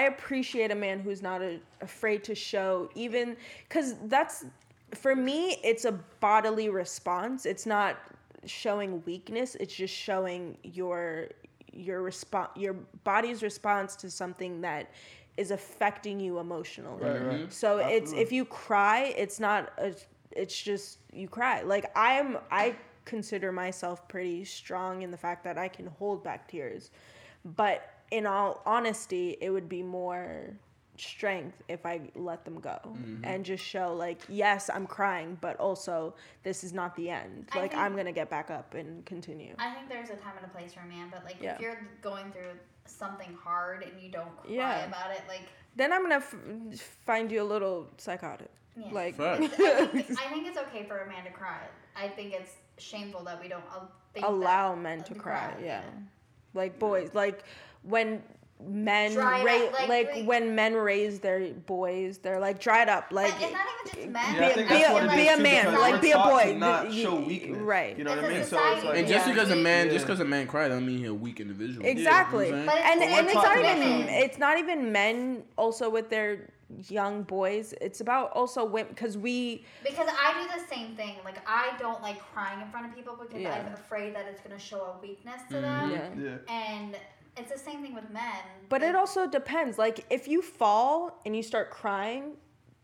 appreciate a man who's not afraid to show even... Because that's... For me, it's a bodily response. It's not showing weakness. It's just showing your body's response to something that... is affecting you emotionally. Right. So absolutely. It's if you cry, it's just you cry. Like I consider myself pretty strong in the fact that I can hold back tears. But in all honesty, it would be more strength if I let them go and just show like, yes, I'm crying, but also this is not the end. Like I'm going to get back up and continue. I think there's a time and a place for a man, but like if you're going through something hard and you don't cry about it, like then I'm gonna find you a little psychotic. Yeah. Like I think it's okay for a man to cry. I think it's shameful that we don't allow men to cry. Yeah, like boys, like when men when men raise their boys, they're like dried up. Like it's not even just men. Be a man. Like be a boy. Not show weakness. Right. You know what I mean? So it's like, and just because a man cried, doesn't mean he's a weak individual. Exactly. Yeah, but it's not even men. Also with their young boys, it's about also women because I do the same thing. Like I don't like crying in front of people because I'm afraid that it's gonna show a weakness to them. And it's the same thing with men. But it also depends. Like, if you fall and you start crying,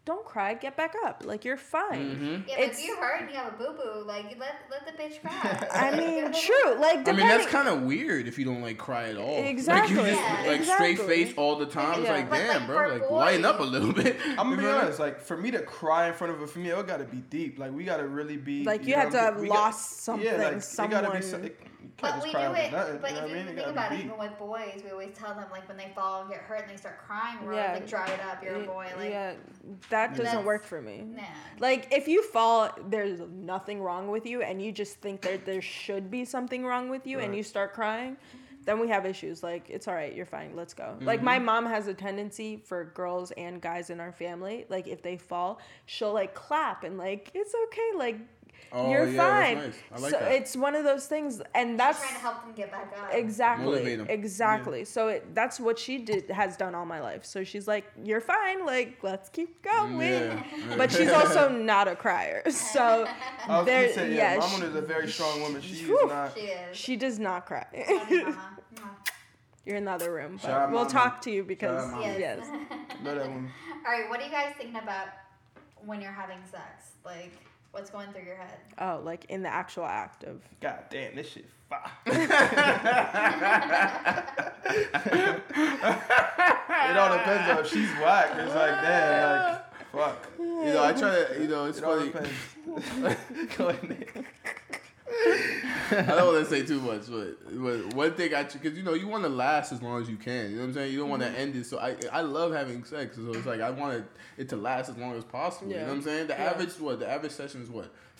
don't cry. Get back up. Like, you're fine. Mm-hmm. Yeah, but if you hurt and you have a boo-boo, like, let the bitch cry. I mean, true. Like, depending. I mean, that's kind of weird if you don't, like, cry at all. Exactly. Like, you just, straight face all the time. Yeah. It's like, but damn, like, bro. Like, lighten up a little bit. I'm going to be honest. Like, for me to cry in front of a female, it got to be deep. Like, we got to really be... Like, you have to have lost something, someone. It got to be... But we do it, but if you think about it, even with boys, we always tell them, like, when they fall and get hurt and they start crying, we're like, dry it up, you're a boy. Like, that doesn't work for me. Nah. Like, if you fall, there's nothing wrong with you, and you just think that there should be something wrong with you, and you start crying, then we have issues. Like, it's all right, you're fine, let's go. Mm-hmm. Like, my mom has a tendency for girls and guys in our family, like, if they fall, she'll, like, clap and, like, it's okay, like, you're fine. That's nice. I like that. It's one of those things, and that's she's trying to help them get back up. Exactly. Motivate them. Exactly. Yeah. So that's what she has done all my life. So she's like, "You're fine. Like, let's keep going." Yeah. But she's also not a crier. So my mom is a very strong woman. She does not cry. You're in the other room, but we'll talk to you because yes. All right. What are you guys thinking about when you're having sex? Like. What's going through your head? Oh, like in the actual act of... God damn, this shit fire. It all depends on if she's whack. It's like, damn, like, fuck. You know, I try to, you know, it's funny. Go ahead, Nick. I don't want to say too much, but one thing because you know you want to last as long as you can. You know what I'm saying? You don't want to end it. So I love having sex. So it's like I want it to last as long as possible. Yeah. You know what I'm saying? The average session is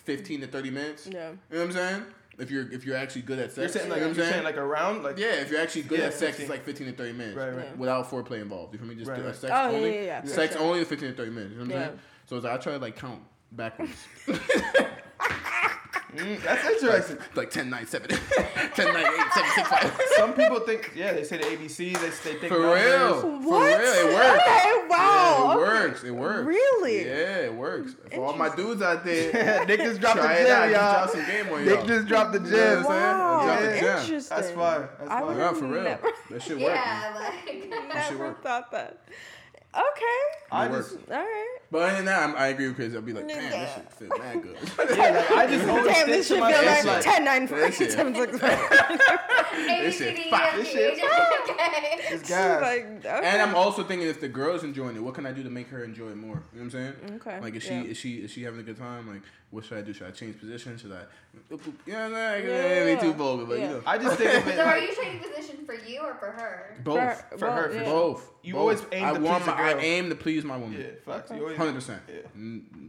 15 to 30 minutes. Yeah. You know what I'm saying? If you're actually good at sex, you're saying like you know you're saying like a round like yeah. If you're actually good at sex, 15. It's like 15 to 30 minutes right. without foreplay involved. You feel me? Just sex only. Yeah. Sex only to 15 to 30 minutes. You know what I'm saying? So it's like I try to like count backwards. That's interesting. Like 10, 9, 7, 10, 9, 8, 7, 6, 5. Some people think, they say the ABCs. They think For real, it works. Okay, wow. Yeah, it works. Really? Yeah, it works. For all my dudes out there, Nick just dropped the gem, y'all. Just dropped some game on y'all. Nick just dropped the gem. Wow, interesting. That's fire. Yeah, for real. That shit works. Yeah, like, never thought that. Okay. I just, all right. But other than that, I agree with Chris. I'll be like, damn, this shit fit that good. Like, I just always damn, this shit feel like 10, 9, 5, 7, 6, 5. This shit okay. It's guys. Like, okay. And I'm also thinking if the girl's enjoying it, what can I do to make her enjoy it more? You know what I'm saying? Okay. Like, is she having a good time? Like, what should I do? Should I change position? Should I... You know what I'm saying? It ain't too vulgar, but you know. I just think of it. So are you changing position competition for you or for her? Both. For her. For both. You always aim to please a girl. I aim to please my woman. Yeah, facts. 100%. Yeah.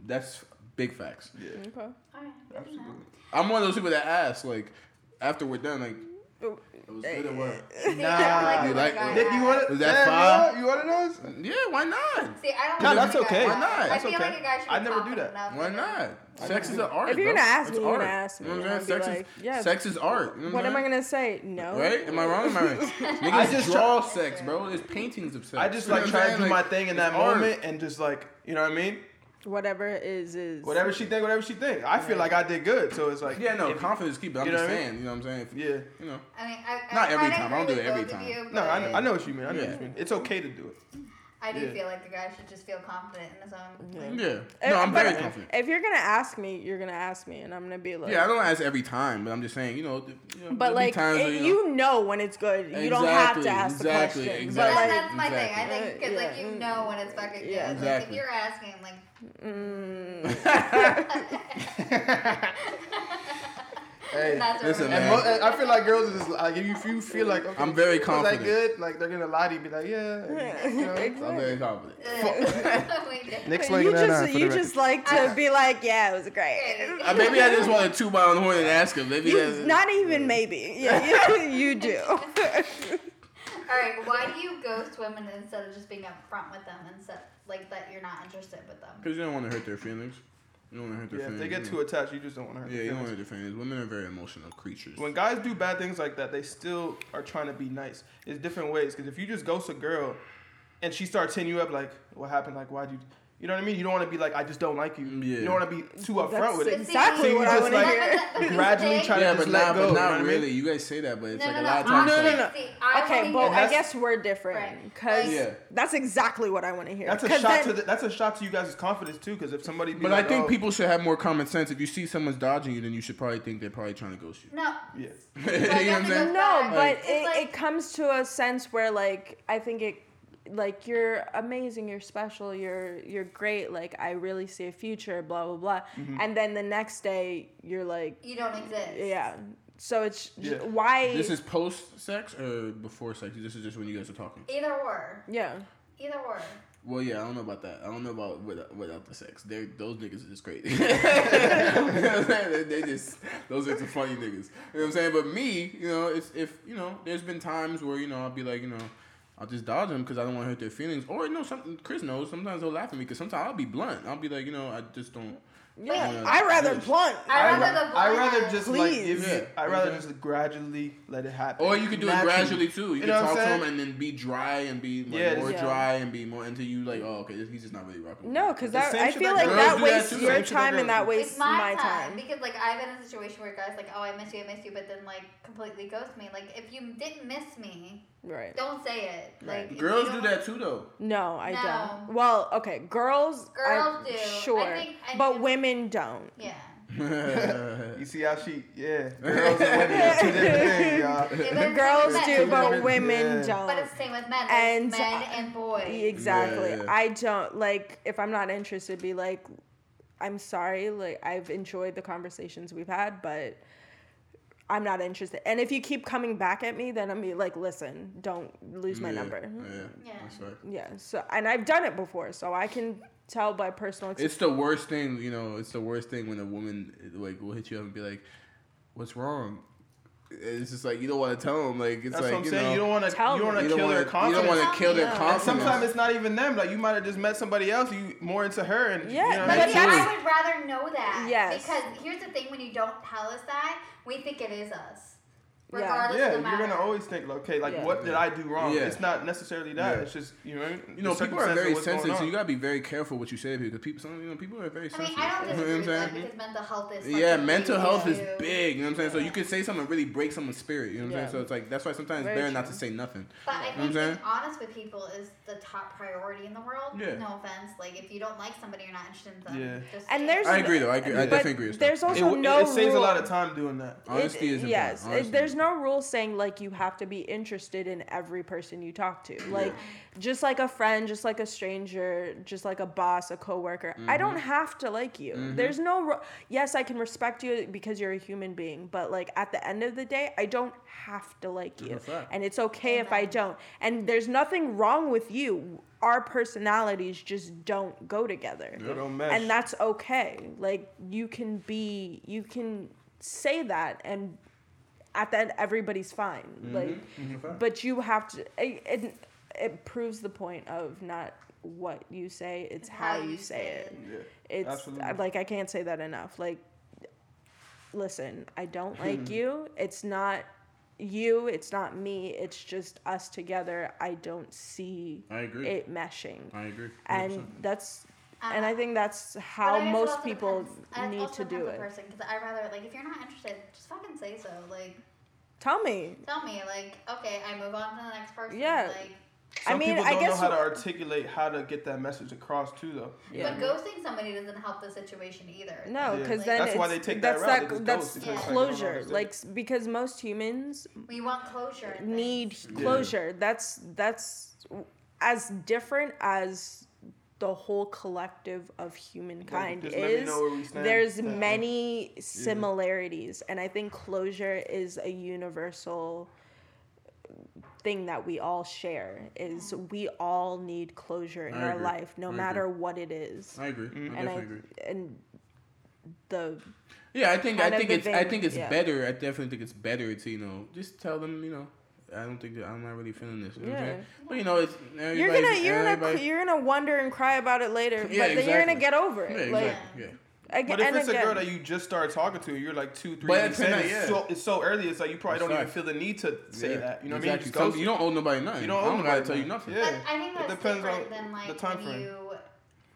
That's big facts. Yeah. Okay. All right. Absolutely. I'm one of those people that ask, like, after we're done, like, it was good at work. Nah. You want it? Was that five? You wanted those? Yeah, why not? See, I don't know. That's okay. Why not? I feel like a guy should be confident enough. I never do that. Why not? Sex is an art. If you're going to ask me, you're going to ask me. You know what I'm saying? Sex is art. What am I going to say? No. Right? Am I wrong? Am I right? Niggas just draw sex, bro. There's paintings of sex. I just like try to do my thing in that moment and just like, you know what I mean? Whatever is whatever she think. I feel like I did good, so it's like confidence keep it. I'm just saying, you know what I'm saying? Yeah, you know. I mean, I not every time. I don't do it every time. You, no, I know what you mean. I know what you mean. It's okay to do it. I do feel like the guy should just feel confident in his own. Yeah. No, I'm very confident. If you're gonna ask me, you're gonna ask me, and I'm gonna be like. Yeah, I don't ask every time, but I'm just saying, you know but like, times where, you know when it's good, you don't have to ask the question. Exactly. But that's my thing. I think because like you know when it's fucking good. Like if you're asking, like. Hey, listen, man. I feel like girls are just like if you feel like okay, I'm very confident. Like good, like they're gonna lie to you, be like yeah. You know? Exactly. I'm very confident. Next one, you just like to be like yeah, it was great. Maybe I just want to toot my own horn and ask him. Maybe not even maybe. Yeah, you do. All right, why do you ghost women instead of just being upfront with them and stuff like that? You're not interested with them because you don't want to hurt their feelings. You don't want to hurt their feelings. Yeah, if they get too attached, you just don't want to hurt their feelings. Yeah, you don't want to hurt their feelings. Women are very emotional creatures. When guys do bad things like that, they still are trying to be nice. It's different ways because if you just ghost a girl and she starts hitting you up like, what happened? Like, why'd you... You know what I mean? You don't want to be like, I just don't like you. Yeah. You don't want to be too upfront with it. Exactly so what I want to hear. Gradually try to just let go. But not really. You guys say that, but it's like a lot of times. No. Okay, but I guess we're different. Because that's exactly what I want to hear. That's a shot that's a shot to you guys' confidence, too. Because if somebody... But I think people should have more common sense. If you see someone's dodging you, then you should probably think they're probably trying to ghost you. No. Yeah. You know what I'm saying? No, but it comes to a sense where, like, I think it... Like, you're amazing, you're special, you're great, like, I really see a future, blah, blah, blah. Mm-hmm. And then the next day, you're like... You don't exist. Yeah. So it's... Yeah. Why... This is post-sex or before sex? This is just when you guys are talking? Either or. Yeah. Either or. Well, yeah, I don't know about that. I don't know about without the sex. Those niggas are just crazy. They just... Those are some funny niggas. You know what I'm saying? But me, you know, it's if... You know, there's been times where, you know, I'll be like, you know... I'll just dodge them because I don't want to hurt their feelings. Or, Chris knows, sometimes they'll laugh at me because sometimes I'll be blunt. I'll be like, I just don't. Yeah, I'd rather blunt. I'd rather just gradually let it happen. Or you could do it gradually, too. You can talk to him and then be dry and be like, more dry and be more until you like, oh, okay, he's just not really rocking. No, because I feel like that wastes your time and that wastes my time. Because, like, I've been in a situation where guys like, oh, I miss you, but then, like, completely ghost me. Like, if you didn't miss me... Right. Don't say it. Right. Like girls do that too, though. No, I don't. Well, okay, girls do. Sure, I think women don't. Yeah. You see how she? Yeah. Girls and women are two different things, y'all. The girls do, but women don't. But it's the same with men. And men and boys. Exactly. Yeah. I don't like if I'm not interested. Be like, I'm sorry. Like I've enjoyed the conversations we've had, but. I'm not interested. And if you keep coming back at me, then I'm be like, listen, don't lose my number. Yeah. That's right. Yeah. So, and I've done it before, so I can tell by personal experience. It's the worst thing, it's the worst thing when a woman, like, will hit you up and be like, what's wrong? It's just like, you don't want to tell them. Like, it's that's like, what I'm saying. You don't want to kill their confidence. You don't want to kill their confidence. And sometimes it's not even them. Like, you might have just met somebody else. You more into her. And, but I would rather know that. Yes. Because here's the thing. When you don't tell us that, we think it is us. Regardless of the matter. You're going to always think, okay, like, what did I do wrong? Yeah. It's not necessarily that. Yeah. It's just, people are very sensitive. So you got to be very careful what you say to people. Because people are very sensitive. I don't disagree with that because mental health is mental health is big. You know what I'm saying? So you could say something and really break someone's spirit. You know what I'm saying? So it's like, that's why sometimes it's better not to say nothing. But I think being honest with people is the top priority in the world. Yeah. No offense. Like, if you don't like somebody, you're not interested in them. Yeah. I agree, though. I definitely agree. There's also no rule. It saves a lot of time doing that. Honesty is important. There's no no rule saying like you have to be interested in every person you talk to. Like just like a friend, just like a stranger, just like a boss, a coworker. Mm-hmm. I don't have to like you. Mm-hmm. There's no yes, I can respect you because you're a human being, but like at the end of the day, I don't have to like you. And it's okay if I don't. And there's nothing wrong with you. Our personalities just don't go together. They don't mesh. And that's okay. Like you can say that and at the end everybody's fine. Mm-hmm. Like but you have to it proves the point of not what you say, it's how you say it. Yeah. It's absolutely. Like I can't say that enough. Like listen, I don't like you. It's not you, it's not me, it's just us together. I don't see it meshing. I agree. 100%. And that's and I think that's how most people need to do it. Because I rather like if you're not interested, just fucking say so. Like tell me like okay, I move on to the next person. Yeah. Like some people don't know how to articulate how to get that message across too, though. Yeah. But ghosting somebody doesn't help the situation either. No, because then that's why they take that route. That's closure. Like because most humans we want closure. Need closure. Yeah. That's as different as the whole collective of humankind is. Let me know where we stand. There's many similarities, and I think closure is a universal thing that we all share is we all need closure in our life, no matter what it is. I agree. Mm-hmm. And I agree. And the I think it's better. I definitely think it's better to just tell them I don't think that I'm not really feeling this. You know what I'm saying? But it's you're gonna wonder and cry about it later, but then you're gonna get over it. Yeah, exactly. Like, yeah. But if it's a girl that you just started talking to, you're like 2-3 minutes in, it's so early, it's like you probably don't even feel the need to say that. You know what I mean? You, you don't owe nobody nothing. You don't owe nobody to tell you nothing. Yeah. I think that's different than like the time frame.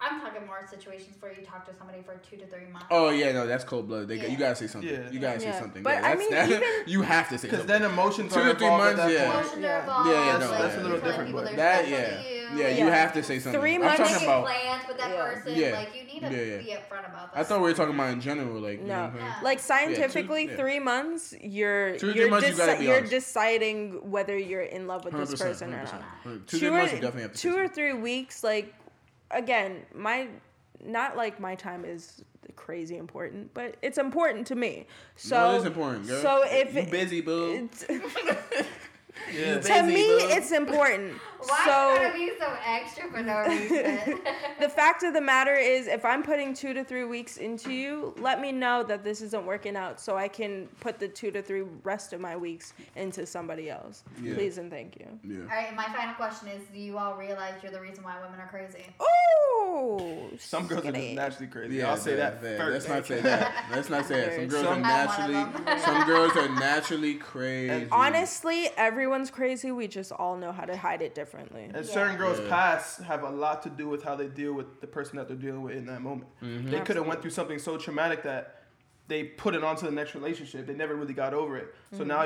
I'm talking more situations where you talk to somebody for 2 to 3 months. Oh yeah, no, that's cold blood. You gotta say something. Yeah. You gotta say something. But I mean, you have to say something because then emotions are involved. 2 to 3 months, that's a little different. But that, you have to say something. 3 months. I'm talking about plans with that person. Yeah. Like you need to be upfront about that. I thought we were talking about in general, like no, like scientifically, 3 months. You're deciding whether you're in love with this person or not. 2 3 months, you definitely have to. 2 or 3 weeks, like. Again, my time is crazy important, but it's important to me. So it is important, girl. So if you busy, boo. To me, it's important. Why gotta be so extra for no reason? The fact of the matter is, if I'm putting 2 to 3 weeks into you, let me know that this isn't working out, so I can put the 2 to 3 rest of my weeks into somebody else. Yeah. Please and thank you. Yeah. All right. My final question is: do you all realize you're the reason why women are crazy? Ooh. Some girls are just naturally crazy. Yeah, I'll say that first. Let's not say that. Let's not say that. Some girls are naturally crazy. And honestly, everyone's crazy. We just all know how to hide it differently. And certain girls' past have a lot to do with how they deal with the person that they're dealing with in that moment. Mm-hmm. They could have went through something so traumatic that they put it onto the next relationship. They never really got over it. So now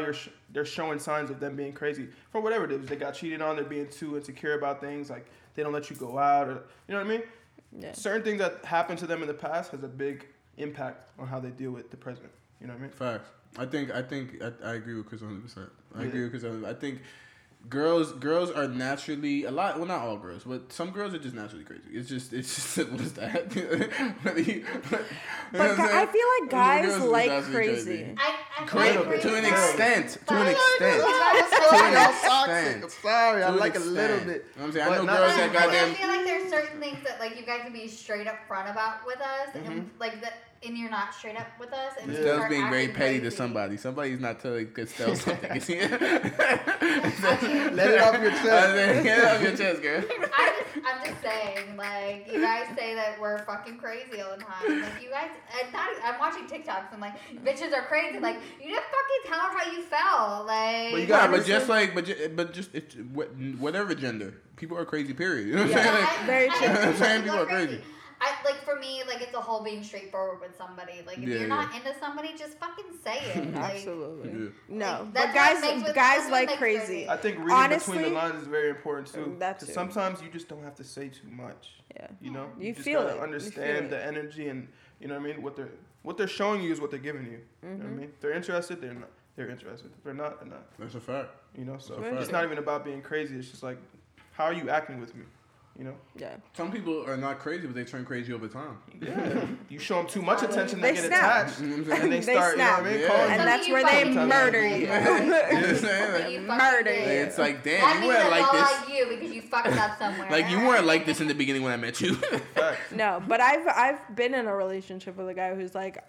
they're showing signs of them being crazy for whatever it is. They got cheated on. They're being too insecure about things. Like they don't let you go out. Or, you know what I mean? Yeah. Certain things that happened to them in the past has a big impact on how they deal with the present. You know what I mean? Facts. I agree with Chris 100%. I agree with Chris 100%. I think girls are naturally not all girls, but some girls are just naturally crazy. It's just simple as that. But I feel like guys like crazy. To an extent. I'm sorry, I like a little bit. You know what I'm saying? I know girls that goddamn. I feel like there's certain things that like you guys can be straight up front about with us, and like that. And you're not straight up with us. And Estelle's being very petty to somebody. Somebody's not telling Estelle something. Let it off your chest. Get it off your chest, girl. I'm just saying, like, you guys say that we're fucking crazy all the time. Like, you guys, I'm watching TikToks. I'm like, bitches are crazy. Like, you didn't fucking tell her how you felt. Like, whatever gender, people are crazy. Period. You know what I'm saying? Like, very true. You know what I'm saying? People are crazy. For me, like, it's a whole being straightforward with somebody. Like, if you're not into somebody, just fucking say it. Like, absolutely. Yeah. No. Like, but guys like crazy. I think reading between the lines is very important, too. Because sometimes you just don't have to say too much. Yeah. You know? You just gotta understand the energy and, you know what I mean? What they're showing you is what they're giving you. Mm-hmm. You know what I mean? If they're interested, they're not. they're interested. They're not enough. That's a fact. You know, so it's not even about being crazy. It's just like, how are you acting with me? You know? Yeah. Some people are not crazy, but they turn crazy over time. Yeah. You show them too much attention, they get snap. Attached. You know, and they start, snap. You know what I mean? Yeah. And that's where they murder you. You know what I'm saying? Like, murder you. It's like, damn, that you weren't like this. I like you because you fucked up somewhere. Like, you weren't like this in the beginning when I met you. No, but I've been in a relationship with a guy who's like,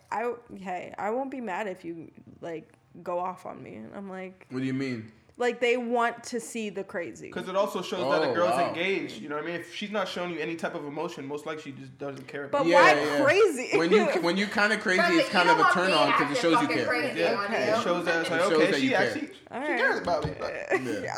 hey, I won't be mad if you, like, go off on me. And I'm like... What do you mean? Like, they want to see the crazy. Because it also shows that a girl's engaged. You know what I mean? If she's not showing you any type of emotion, most likely she just doesn't care about it. But why crazy? When you kind of crazy, it's kind of a turn on because it shows you care. It shows that it's like, okay, she actually cares about me.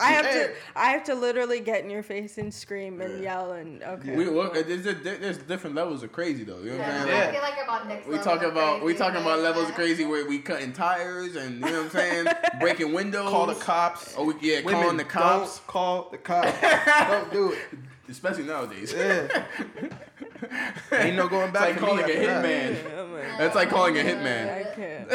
I have to literally get in your face and scream and yell and okay. There's different levels of crazy though. You know what I'm saying? I feel like about next level. We talking about levels of crazy where we cutting tires and you know what I'm saying, breaking windows, call the cops. Oh yeah, women, calling the cops. Don't call the cops. Don't do it, especially nowadays. Yeah. Ain't no going back. It's like calling a hitman. That's like calling a hitman. I can't.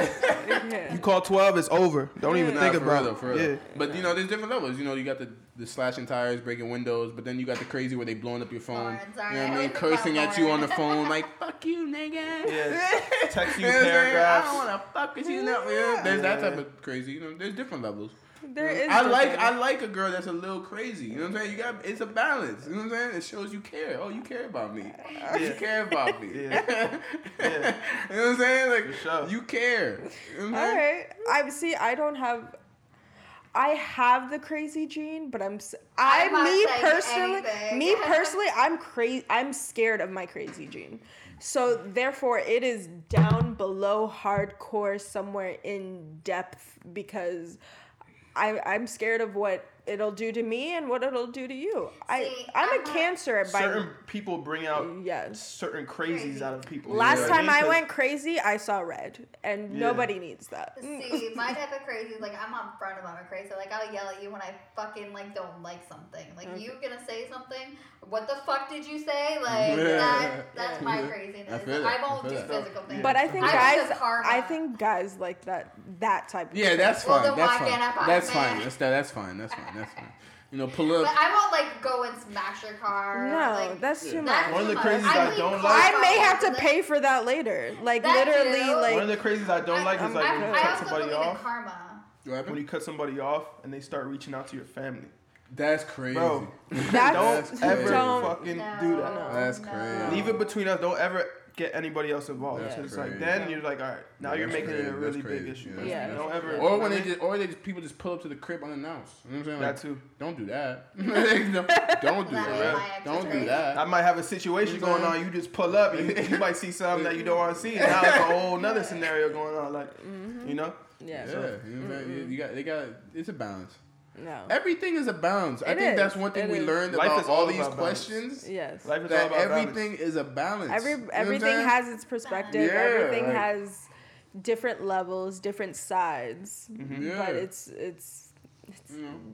You call 12, it's over. Don't even think about it. For real. But you know, there's different levels. You know, you got the slashing tires, breaking windows, but then you got the crazy where they blowing up your phone. You know what I mean? Cursing at you on the phone like "fuck you, nigga." Yes. Text you paragraphs. I don't want to fuck with you. No. Yeah. There's that type of crazy. You know, there's different levels. I like a girl that's a little crazy. You know what I'm saying? It's a balance. You know what I'm saying? It shows you care. Oh, you care about me. Yeah. You care about me. Yeah. Yeah. You know what I'm saying? Like sure. You care. You know all right. I have the crazy gene, but me personally, I'm crazy. I'm scared of my crazy gene. So therefore, it is down below hardcore, somewhere in depth because. I'm scared of what it'll do to me and what it'll do to you. I'm a Cancer. Certain people bring out certain crazies out of people. Last time I went crazy, I saw red, and nobody needs that. See, my type of crazy is like I'm upfront about my crazy. Like I'll yell at you when I fucking like don't like something. Like you gonna say something? What the fuck did you say? Like that's my craziness. I won't do physical things. But I think guys like that type of crazy. That's fine. Well, That's fine. You know, pull up. But I won't like go and smash your car. No, like, that's too much. One of the crazies I don't like. I may have to pay for that later. Like that literally, too. Like one of the crazies I don't like is like when you cut somebody off. Karma. When you cut somebody off and they start reaching out to your family. That's crazy. Bro, don't ever do that. No, that's crazy. Leave it between us. Don't ever get anybody else involved. So it's like then you're like, all right, now you're making it a really big issue. Don't ever. Or when people just pull up to the crib unannounced. You know what I'm saying? Like, that too. Don't do that. Don't do that. Don't do that. I might have a situation going on. You just pull up. You might see something that you don't want to see. And now it's a whole another scenario going on. Like you know. Yeah. So, you got. They got. It's a balance. No. Everything is a balance. I think that's one thing we learned about all these questions. Yes. Life is that all about everything balance. Is a balance. Everything has its perspective. Yeah, everything has different levels, different sides. Mm-hmm. Yeah. But it's definitely.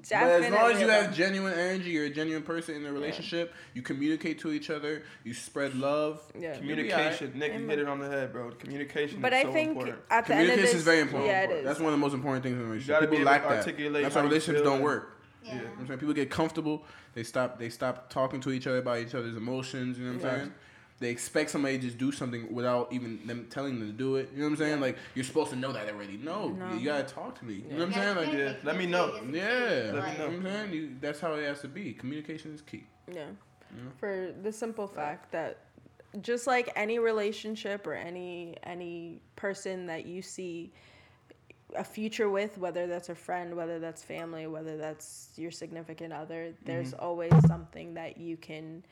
But as long as you have genuine energy, you're a genuine person in a relationship, you communicate to each other, you spread love. Yeah. Communication. Nick, you hit it on the head, bro. Communication is so important. But I think communication is very important. Yeah, it is. That's one of the most important things in a relationship. People lack that. That's why relationships don't work. Yeah. You know what I'm saying? People get comfortable. They stop talking to each other about each other's emotions. You know what I'm saying? They expect somebody to just do something without even them telling them to do it. You know what I'm saying? Like, you're supposed to know that already. No. You got to talk to me. You know what I'm saying? Like, let me know. Yeah. Let me know. You know what I'm saying? That's how it has to be. Communication is key. Yeah. For the simple fact that just like any relationship or any person that you see a future with, whether that's a friend, whether that's family, whether that's your significant other, there's always something that you can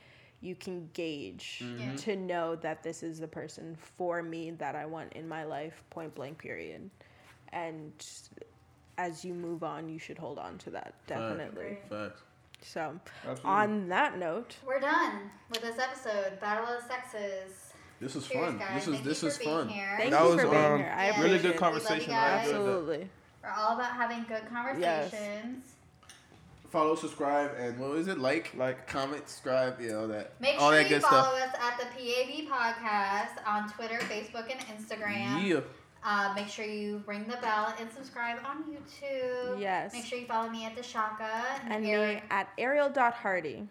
gauge to know that this is the person for me that I want in my life, point blank, period. And as you move on, you should hold on to that, definitely. Facts. So, absolutely. On that note, we're done with this episode, Battle of the Sexes. This is fun. Guys. This is fun. Thank you for being here. I really good conversation. Absolutely. We're all about having good conversations. Yes. Follow, subscribe, and what is it? Like, comment, subscribe, all that. Make all sure that you follow us at the PAB Podcast on Twitter, Facebook, and Instagram. Yeah. Make sure you ring the bell and subscribe on YouTube. Yes. Make sure you follow me at DeShocka. And me at Aryele.Hardy.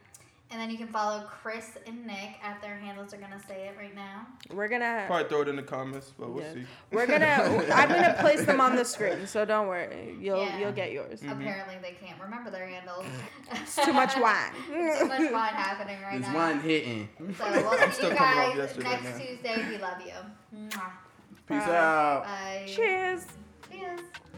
And then you can follow Chris and Nick at their handles. They're gonna say it right now. We're gonna probably throw it in the comments, but we'll see. We're gonna I'm gonna place them on the screen, so don't worry. You'll get yours. Mm-hmm. Apparently they can't remember their handles. It's too much wine. Too much wine happening right now. There's wine hitting. So we'll see you guys next Tuesday. We love you. Mwah. Peace out. Bye. Cheers. Cheers.